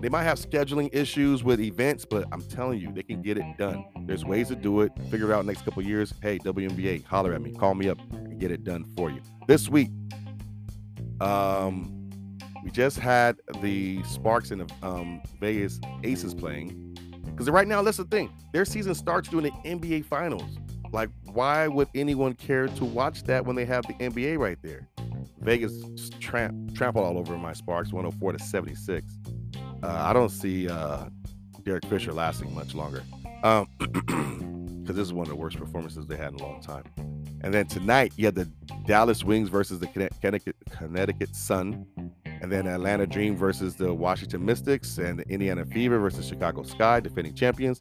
They might have scheduling issues with events, but I'm telling you, they can get it done. There's ways to do it. Figure it out next couple of years. Hey, WNBA, holler at me. Call me up and get it done for you. This week, we just had the Sparks and the Vegas Aces playing. Because right now, that's the thing. Their season starts during the NBA Finals. Like, why would anyone care to watch that when they have the NBA right there? Vegas trampled all over my Sparks, 104-76. I don't see Derek Fisher lasting much longer. Because this is one of the worst performances they had in a long time. And then tonight, you had the Dallas Wings versus the Connecticut Sun. And then Atlanta Dream versus the Washington Mystics, and the Indiana Fever versus Chicago Sky, defending champions,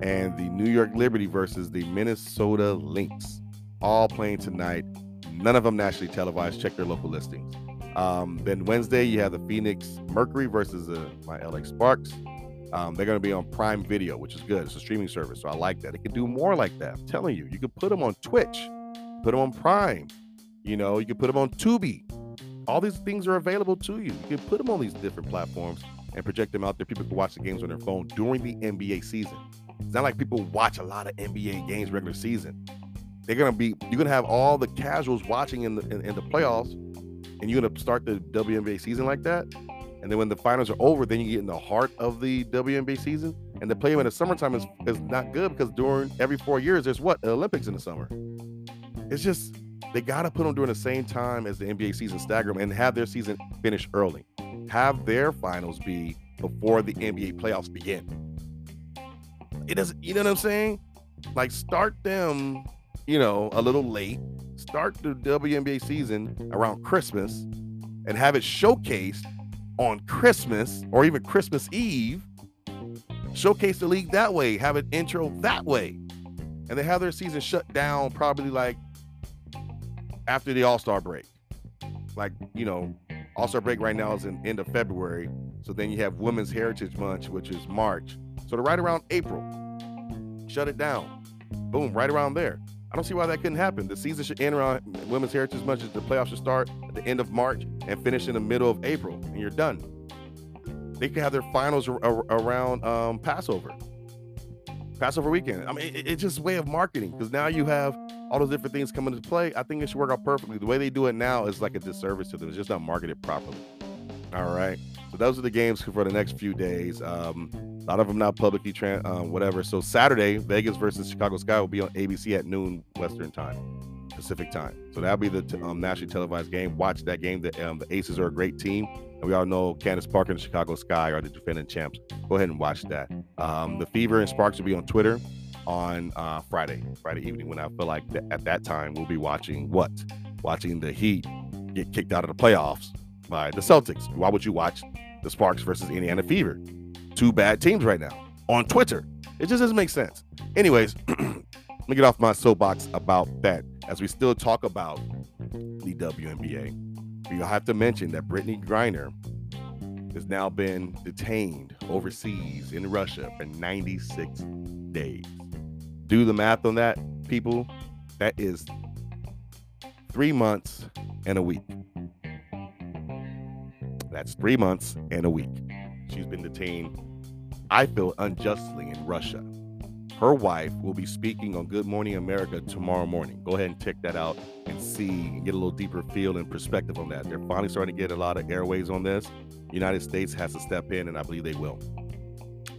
and the New York Liberty versus the Minnesota Lynx, all playing tonight. None of them nationally televised. Check their local listings. Then Wednesday, you have the Phoenix Mercury versus my LA Sparks. They're going to be on Prime Video, which is good. It's a streaming service, so I like that. It can do more like that. I'm telling you, you could put them on Twitch, put them on Prime. You know, you could put them on Tubi. All these things are available to you. You can put them on these different platforms and project them out there. People can watch the games on their phone during the NBA season. It's not like people watch a lot of NBA games regular season. You're gonna have all the casuals watching in the playoffs, and you're gonna start the WNBA season like that. And then when the finals are over, then you get in the heart of the WNBA season. And the play in the summertime is not good, because during every 4 years there's the Olympics in the summer. It's just. They got to put them during the same time as the NBA season, stagger them, and have their season finish early. Have their finals be before the NBA playoffs begin. It doesn't, you know what I'm saying? Like, start them, you know, a little late. Start the WNBA season around Christmas and have it showcased on Christmas or even Christmas Eve. Showcase the league that way. Have an intro that way. And they have their season shut down probably like after the All-Star break. Like, you know, All-Star break right now is in end of February. So then you have Women's Heritage Month, which is March. So they're right around April. Shut it down. Boom, right around there. I don't see why that couldn't happen. The season should end around Women's Heritage Month. The playoffs should start at the end of March and finish in the middle of April, and you're done. They could have their finals around Passover weekend. I mean, it's just a way of marketing, because now you have all those different things come into play, I think it should work out perfectly. The way they do it now is like a disservice to them. It's just not marketed properly. All right. So those are the games for the next few days. A lot of them not publicly, whatever. So Saturday, Vegas versus Chicago Sky will be on ABC at noon Western time, Pacific time. So that'll be the nationally televised game. Watch that game. The Aces are a great team. And we all know Candace Parker and Chicago Sky are the defending champs. Go ahead and watch that. The Fever and Sparks will be on Twitter on Friday evening, when I feel like at that time we'll be watching the Heat get kicked out of the playoffs by the Celtics. Why would you watch the Sparks versus Indiana Fever? Two bad teams right now on Twitter. It just doesn't make sense. Anyways, let me get off my soapbox about that. As we still talk about the WNBA, we have to mention that Brittany Griner has now been detained overseas in Russia for 96 days. Do the math on that, people. That is 3 months and a week. That's 3 months and a week. She's been detained, I feel, unjustly in Russia. Her wife will be speaking on Good Morning America tomorrow morning. Go ahead and check that out and see and get a little deeper feel and perspective on that. They're finally starting to get a lot of airways on this. The United States has to step in, and I believe they will.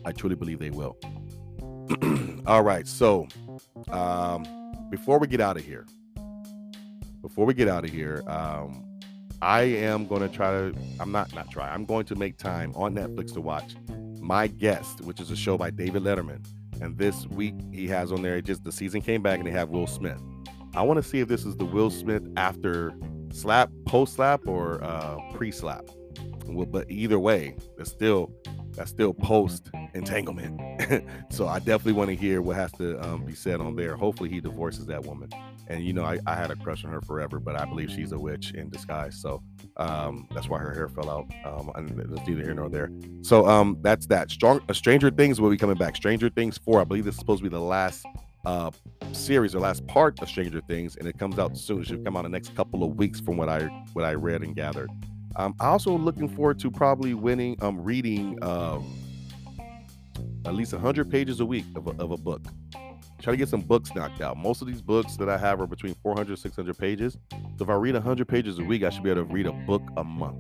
I truly believe they will. All right, so before we get out of here, I am going to try to, I'm going to make time on Netflix to watch My Guest, which is a show by David Letterman. And this week he has on there, just the season came back and they have Will Smith. I want to see if this is the Will Smith after slap, post slap, or pre-slap. Well, but either way, that's still post entanglement. So I definitely want to hear what has to be said on there. Hopefully he divorces that woman. And, you know, I had a crush on her forever, but I believe she's a witch in disguise. So that's why her hair fell out. And it's neither here nor there. So that's that. Stranger Things will be coming back. Stranger Things 4, I believe this is supposed to be the last series or last part of Stranger Things. And it comes out soon. It should come out in the next couple of weeks from what I read and gathered. I'm also looking forward to probably reading at least 100 pages a week of a book. Try to get some books knocked out. Most of these books that I have are between 400 and 600 pages. So if I read 100 pages a week, I should be able to read a book a month.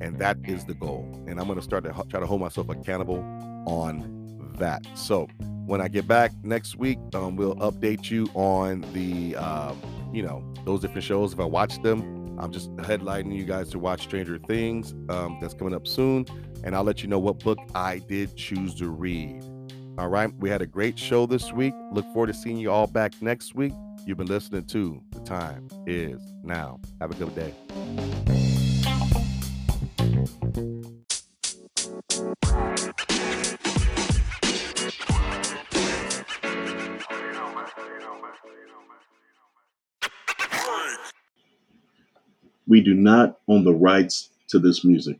And that is the goal. And I'm going to start to try to hold myself accountable on that. So when I get back next week, we'll update you on the, those different shows. If I watch them, I'm just headlining you guys to watch Stranger Things. That's coming up soon. And I'll let you know what book I did choose to read. All right. We had a great show this week. Look forward to seeing you all back next week. You've been listening to The Time Is Now. Have a good day. We do not own the rights to this music.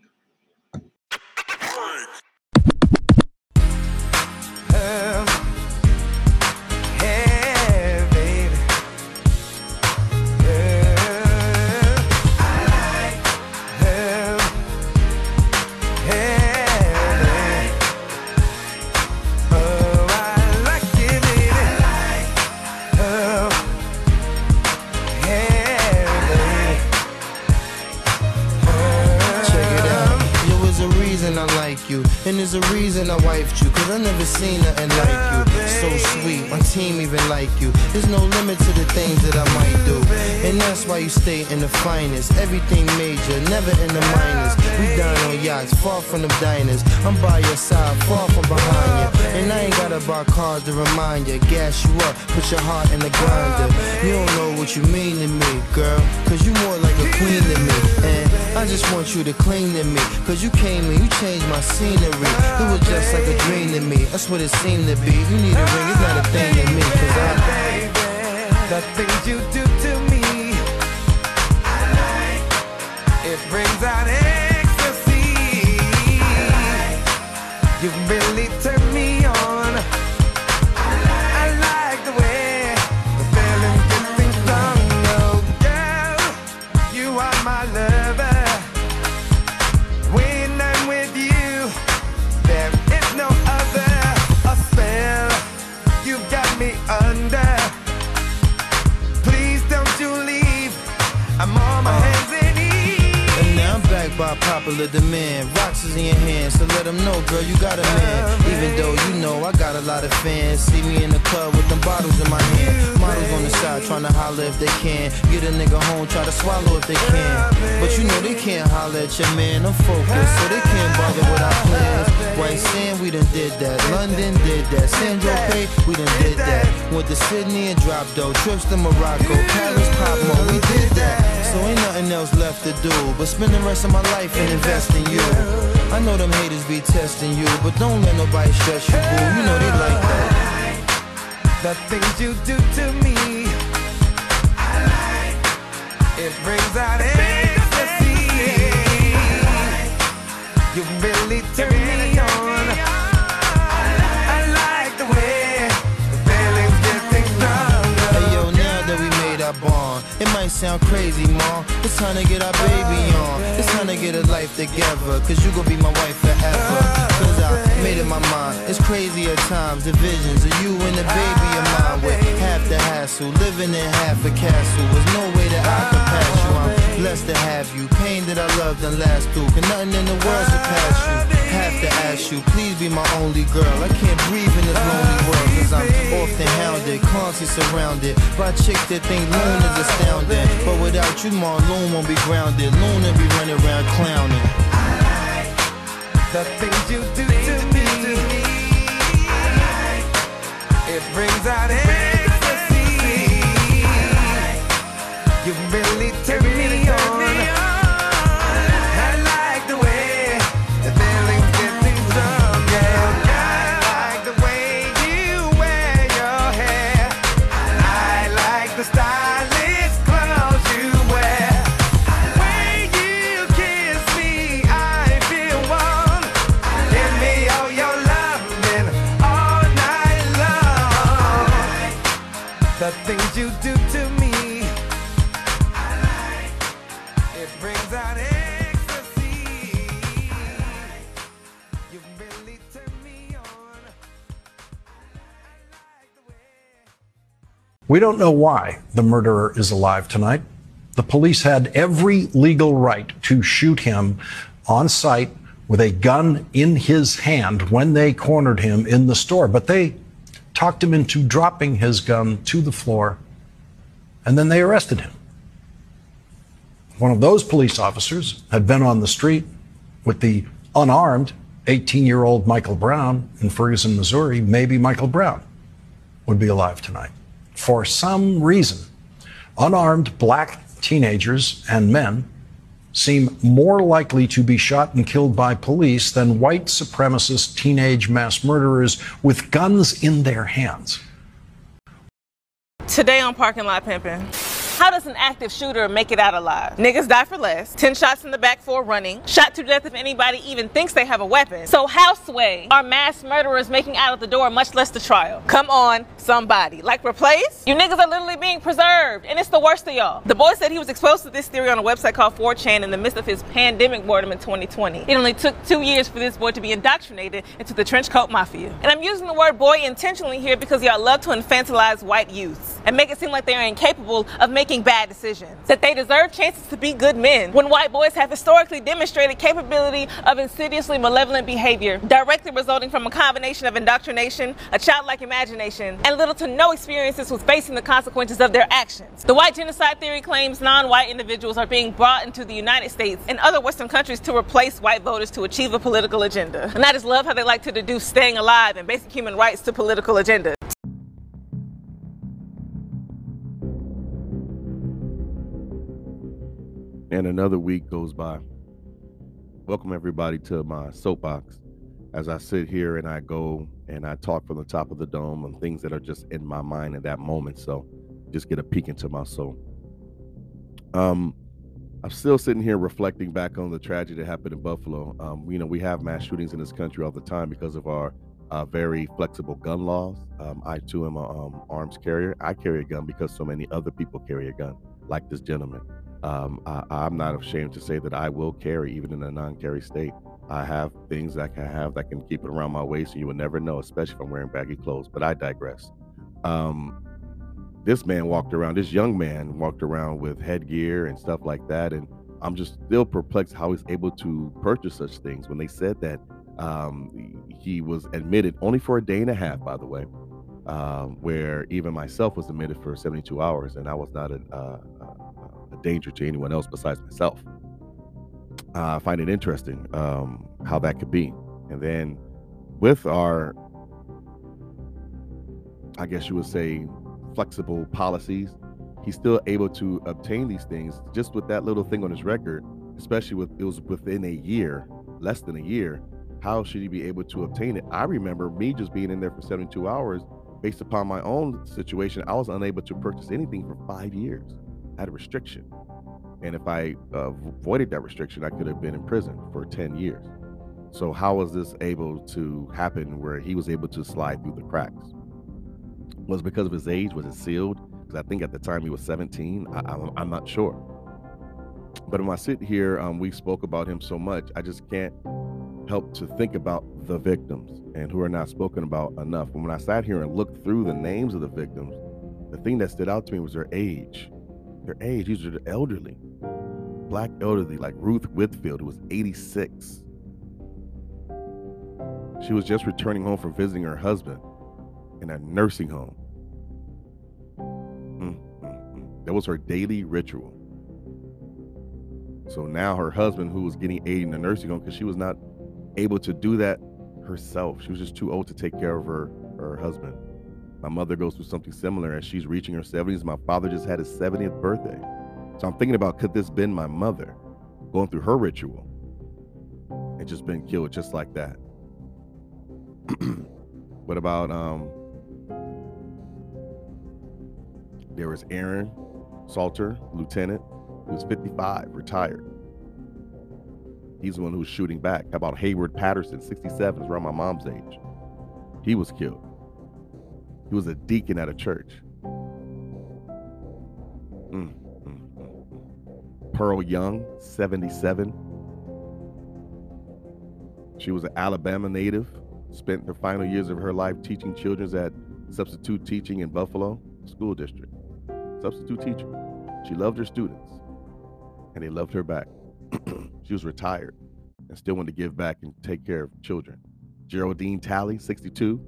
In the finest, everything major, never in the minors. We dine on yachts, far from the diners. I'm by your side, far from behind you. And I ain't gotta buy cars to remind you. Gas you up, put your heart in the grinder. You don't know what you mean to me, girl, cause you more like a queen to me. And I just want you to cling to me, cause you came and you changed my scenery. It was just like a dream to me, that's what it seemed to be. You need a ring, it's not a thing to me, cause the things you do to me, it brings out ecstasy. You really turn me on. I like the way the feeling gets me strong. Oh, girl, you are my lover. When I'm with you, there is no other. A spell you've got me under. I'm on my hands and knees. And now I'm back by popular demand. Rocks is in your hand, so let them know, girl, you got a man. Even though you know I got a lot of fans. See me in the club with them bottles in my hand. Models on the side trying to holler if they can. Get a nigga home, try to swallow if they can. But you know they can't holler at your man. I'm focused, so they can't bother with our plans. White Sand, we done did that. London did that. San Tropez, we done did that. Went to Sydney and dropped though. Trips to Morocco, Paris, Pop Mo, we did that. So ain't nothing else left to do but spend the rest of my life and invest in you. I know them haters be testing you, but don't let nobody stress you, boo. You know they like that. The things you do to me, I like. It brings out ecstasy. You really turn me on. I like the way the feelings get things stronger. Hey yo, now that we made our bond, it might sound crazy, mom. It's time to get our baby on. It's time to get a life together, cause you gon' be my wife forever. Cause I made up my mind. It's crazy at times, the visions of you and the baby of mine. With half the hassle, living in half a castle. There's no way that I could pass you. I'm blessed to have you. Pain that I love done last through. Cause nothing in the world surpass you. Have to ask you, please be my only girl. I can't breathe in this lonely world, cause I'm often hounded, constantly surrounded by chicks that think Loon is astounding. But without you, Ma, Loon won't be grounded. Loon will be running around clowning. I like the things you do to me. I like it brings out ecstasy. You really turn me on. I like the way the feelings get things done. I like the way you wear your hair. I like the style. You do to me. I like it brings out ecstasy. I like you really turn me on. I like the way. We don't know why the murderer is alive tonight. The police had every legal right to shoot him on sight with a gun in his hand when they cornered him in the store, but they talked him into dropping his gun to the floor. And then they arrested him. One of those police officers had been on the street with the unarmed 18-year-old Michael Brown in Ferguson, Missouri. Maybe Michael Brown would be alive tonight. For some reason, unarmed black teenagers and men seem more likely to be shot and killed by police than white supremacist teenage mass murderers with guns in their hands. Today on Parking Lot Pimpin', how does an active shooter make it out alive? Niggas die for less, 10 shots in the back for running, shot to death if anybody even thinks they have a weapon. So how, Sway, are mass murderers making out of the door, much less the trial? Come on, somebody. Like Replace? You niggas are literally being preserved, and it's the worst of y'all. The boy said he was exposed to this theory on a website called 4chan in the midst of his pandemic boredom in 2020. It only took 2 years for this boy to be indoctrinated into the trench coat mafia. And I'm using the word boy intentionally here because y'all love to infantilize white youths and make it seem like they are incapable of making bad decisions, that they deserve chances to be good men, when white boys have historically demonstrated capability of insidiously malevolent behavior, directly resulting from a combination of indoctrination, a childlike imagination, and little to no experiences with facing the consequences of their actions. The white genocide theory claims non-white individuals are being brought into the United States and other Western countries to replace white voters to achieve a political agenda. And I just love how they like to deduce staying alive and basic human rights to political agendas. And another week goes by. Welcome everybody to my soapbox as I sit here and I go and I talk from the top of the dome on things that are just in my mind at that moment. So just get a peek into my soul. I'm still sitting here reflecting back on the tragedy that happened in Buffalo. You know, we have mass shootings in this country all the time because of our very flexible gun laws. I too am an arms carrier. I carry a gun because so many other people carry a gun, like this gentleman. I'm not ashamed to say that I will carry, even in a non-carry state. I have things that I can have that can keep it around my waist, and you will never know, especially if I'm wearing baggy clothes. But I digress. this man walked around, this young man walked around with headgear and stuff like that. And I'm just still perplexed how he's able to purchase such things when they said that he was admitted only for a day and a half, by the way, where even myself was admitted for 72 hours and I was not a danger to anyone else besides myself. I find it interesting how that could be. And then with our, I guess you would say, flexible policies, he's still able to obtain these things just with that little thing on his record, especially with it was within a year, less than a year. How should he be able to obtain it? I remember me just being in there for 72 hours. Based upon my own situation, I was unable to purchase anything for 5 years. I had a restriction. And if I avoided that restriction, I could have been in prison for 10 years. So how was this able to happen where he was able to slide through the cracks? Was it because of his age? Was it sealed? Because I think at the time he was 17. I'm not sure. But when I sit here, we spoke about him so much, I just can't help to think about the victims and who are not spoken about enough. And when I sat here and looked through the names of the victims, the thing that stood out to me was their age. Their age, these are the elderly, black elderly, like Ruth Whitfield, who was 86. She was just returning home from visiting her husband in a nursing home. That was her daily ritual. So now her husband, who was getting aid in the nursing home because she was not able to do that herself, she was just too old to take care of her husband. My mother goes through something similar as she's reaching her 70s. My father just had his 70th birthday. So I'm thinking about, could this been my mother going through her ritual and just been killed just like that? What about there was Aaron Salter, lieutenant, who was 55, retired. He's the one who was shooting back. How about Hayward Patterson, 67, is around my mom's age. He was killed. He was a deacon at a church. Pearl Young, 77. She was an Alabama native, spent the final years of her life teaching children at substitute teaching in Buffalo School District. Substitute teacher. She loved her students, and they loved her back. She was retired and still wanted to give back and take care of children. Geraldine Talley, 62.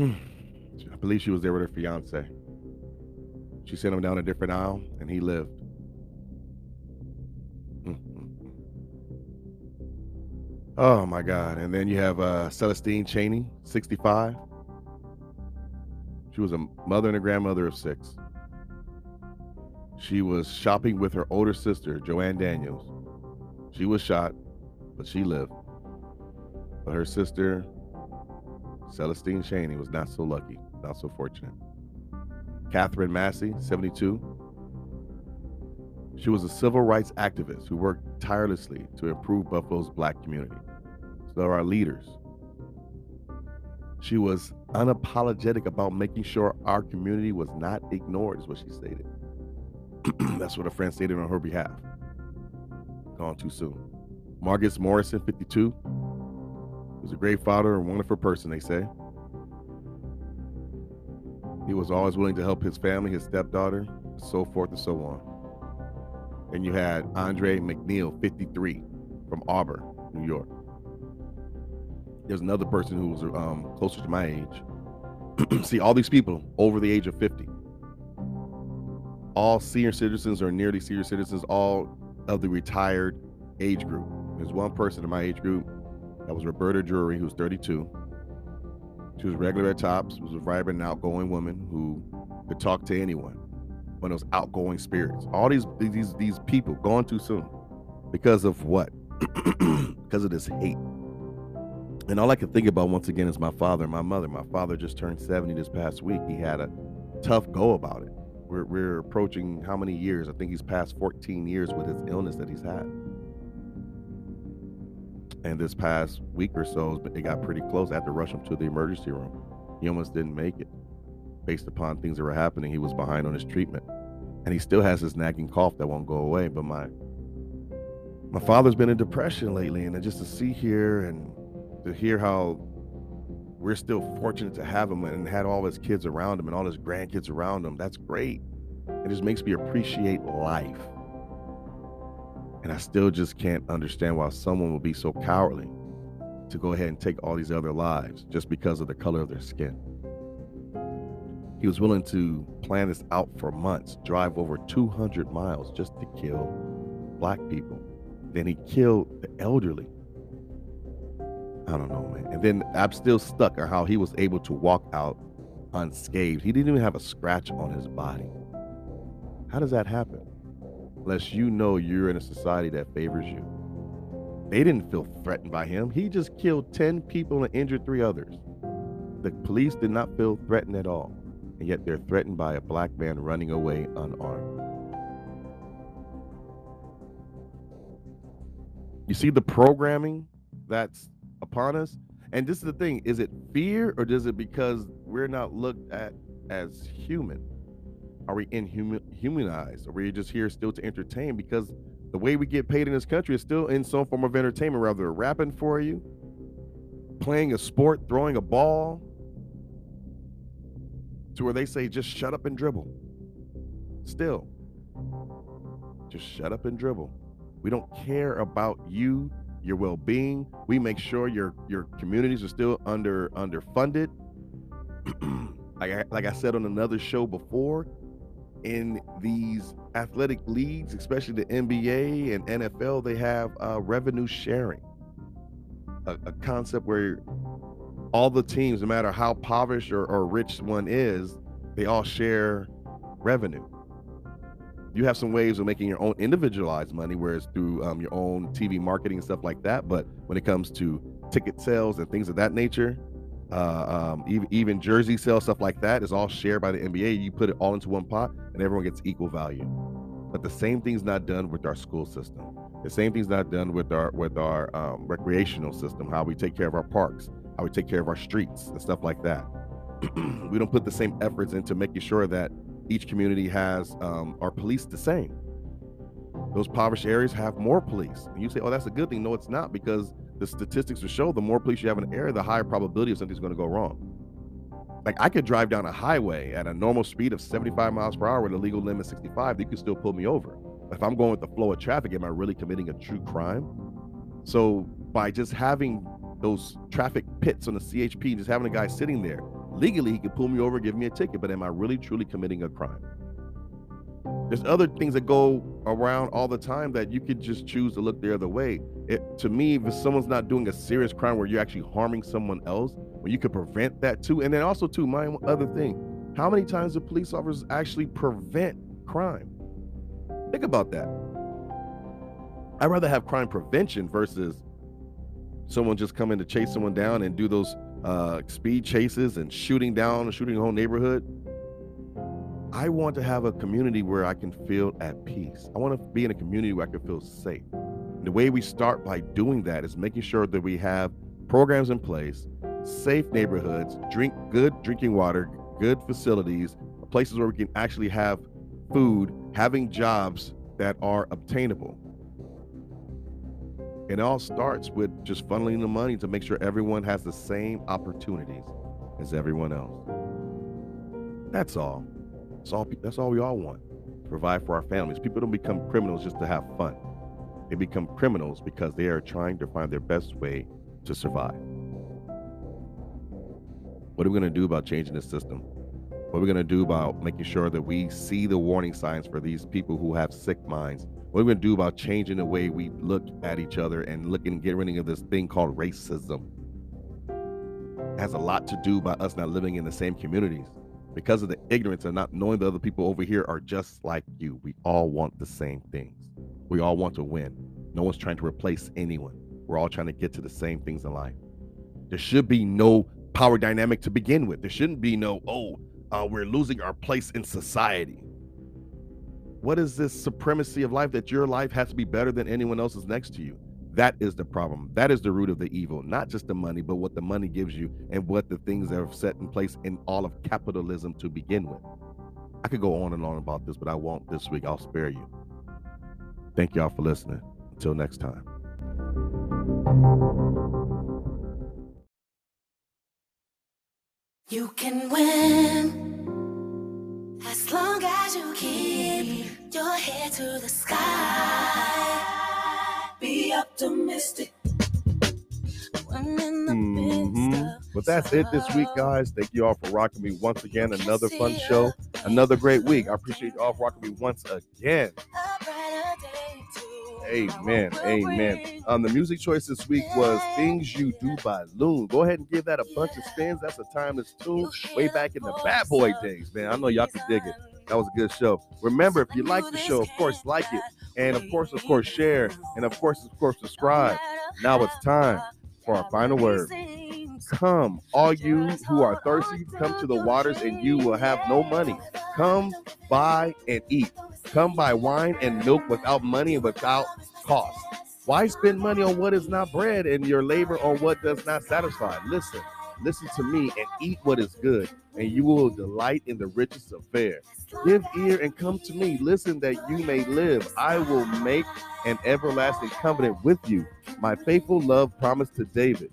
I believe she was there with her fiance. She sent him down a different aisle, and he lived. Oh my God. And then you have Celestine Cheney, 65. She was a mother and a grandmother of 6. She was shopping with her older sister, Joanne Daniels. She was shot, but she lived. But her sister, Celestine Cheney, was not so lucky, not so fortunate. Catherine Massey, 72. She was a civil rights activist who worked tirelessly to improve Buffalo's black community. So there are leaders. She was unapologetic about making sure our community was not ignored, is what she stated. That's what a friend stated on her behalf. Gone too soon. Marcus Morrison, 52. He was a great father and wonderful person, they say. He was always willing to help his family, his stepdaughter, and so forth and so on. And you had Andre McNeil, 53, from Auburn, New York. There's another person who was closer to my age. See, all these people over the age of 50. All senior citizens or nearly senior citizens, all of the retired age group. There's one person in my age group. That was Roberta Drury, who's 32. She was regular at Tops, was a vibrant and outgoing woman who could talk to anyone, one of those outgoing spirits. All these people gone too soon. Because of what? Because of this hate. And all I can think about once again is my father and my mother. My father just turned 70 this past week. He had a tough go about it. We're approaching how many years? I think he's past 14 years with his illness that he's had. And this past week or so, it got pretty close. I had to rush him to the emergency room. He almost didn't make it. Based upon things that were happening, he was behind on his treatment. And he still has his nagging cough that won't go away. But my my father's been in depression lately, and just to see here and to hear how we're still fortunate to have him and had all his kids around him and all his grandkids around him, that's great. It just makes me appreciate life. And I still just can't understand why someone would be so cowardly to go ahead and take all these other lives just because of the color of their skin. He was willing to plan this out for months, drive over 200 miles just to kill black people. Then he killed the elderly. I don't know, man. And then I'm still stuck on how he was able to walk out unscathed. He didn't even have a scratch on his body. How does that happen? Unless you know you're in a society that favors you. They didn't feel threatened by him. He just killed 10 people and injured 3 others. The police did not feel threatened at all. And yet they're threatened by a black man running away unarmed. You see the programming that's upon us? And this is the thing, is it fear or is it because we're not looked at as human? Are we inhumanized? Or are we just here still to entertain? Because the way we get paid in this country is still in some form of entertainment, rather rapping for you, playing a sport, throwing a ball, to where they say, just shut up and dribble. Still, just shut up and dribble. We don't care about you, your well-being. We make sure your communities are still underfunded. Like I said on another show before, in these athletic leagues, especially the NBA and NFL, they have revenue sharing, a concept where all the teams, no matter how impoverished or rich one is, they all share revenue. You have some ways of making your own individualized money, whereas through your own TV marketing and stuff like that. But when it comes to ticket sales and things of that nature, even jersey sales, stuff like that is all shared by the NBA. You put it all into one pot and everyone gets equal value. But the same thing's not done with our school system. The same thing's not done with our recreational system, how we take care of our parks, how we take care of our streets and stuff like that. We don't put the same efforts into making sure that each community has our police the same. Those impoverished areas have more police. And you say, oh, that's a good thing. No, it's not, because the statistics will show the more police you have in an area, the higher probability of something's going to go wrong. Like, I could drive down a highway at a normal speed of 75 miles per hour with a legal limit 65, you could still pull me over. If I'm going with the flow of traffic, am I really committing a true crime? So by just having those traffic pits on the CHP, just having a guy sitting there, legally he could pull me over, give me a ticket, but am I really truly committing a crime? There's other things that go around all the time that you could just choose to look the other way. To me, if someone's not doing a serious crime where you're actually harming someone else, when you could prevent that too. And then also too, my other thing, how many times do police officers actually prevent crime? Think about that. I'd rather have crime prevention versus someone just coming to chase someone down and do those speed chases and shooting a whole neighborhood. I want to have a community where I can feel at peace. I want to be in a community where I can feel safe. And the way we start by doing that is making sure that we have programs in place, safe neighborhoods, good drinking water, good facilities, places where we can actually have food, having jobs that are obtainable. It all starts with just funneling the money to make sure everyone has the same opportunities as everyone else. That's all. That's all we all want, provide for our families. People don't become criminals just to have fun. They become criminals because they are trying to find their best way to survive. What are we going to do about changing the system? What are we going to do about making sure that we see the warning signs for these people who have sick minds? What are we going to do about changing the way we look at each other and get rid of this thing called racism? It has a lot to do by us not living in the same communities. Because of the ignorance of not knowing the other people over here are just like you. We all want the same things. We all want to win. No one's trying to replace anyone. We're all trying to get to the same things in life. There should be no power dynamic to begin with. There shouldn't be no, we're losing our place in society. What is this supremacy of life that your life has to be better than anyone else's next to you? That is the problem. That is the root of the evil. Not just the money, but what the money gives you and what the things that are set in place in all of capitalism to begin with. I could go on and on about this, but I won't this week. I'll spare you. Thank y'all for listening. Till next time. You can win as long as you keep your head to the sky. Be optimistic. But that's it this week, guys. Thank you all for rocking me once again. Another fun show, another great week. I appreciate you all for rocking me once again. Amen. Amen. The music choice this week was Things You Do by Loon. Go ahead and give that a bunch of spins. That's a timeless tune way back in the Bad Boy days, man. I know y'all can dig it. That was a good show. Remember, if you like the show, of course, like it. And of course, share. And of course, subscribe. Now it's time for our final word. Come, all you who are thirsty, come to the waters and you will have no money. Come, buy and eat. Come buy wine and milk without money and without cost. Why spend money on what is not bread and your labor on what does not satisfy? Listen, listen to me and eat what is good, and you will delight in the richest of fare. Give ear and come to me. Listen that you may live. I will make an everlasting covenant with you. My faithful love promised to David.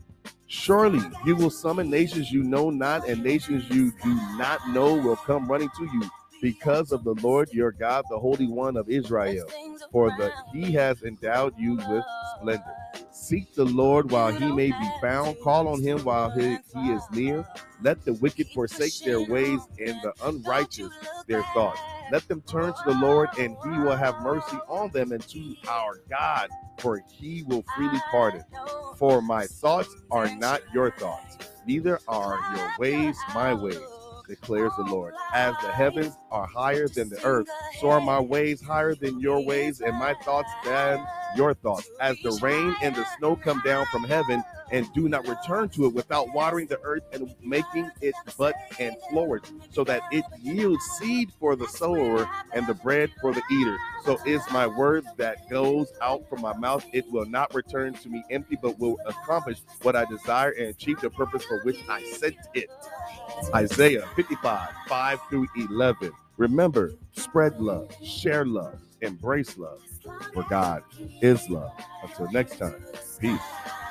Surely you will summon nations you know not, and nations you do not know will come running to you because of the Lord your God, the Holy One of Israel, for he has endowed you with splendor. Seek the Lord while he may be found. Call on him while he is near. Let the wicked forsake their ways and the unrighteous their thoughts. Let them turn to the Lord, and he will have mercy on them, and to our God, for he will freely pardon. For my thoughts are not your thoughts, neither are your ways my ways, declares the Lord. As the heavens are higher than the earth, so are my ways higher than your ways, and my thoughts than your thoughts. As the rain and the snow come down from heaven and do not return to it without watering the earth and making it bud and flourish, so that it yields seed for the sower and the bread for the eater, so is my word that goes out from my mouth. It will not return to me empty, but will accomplish what I desire and achieve the purpose for which I sent it. Isaiah 55, 5 through 11. Remember, spread love, share love, embrace love, for God is love. Until next time, peace.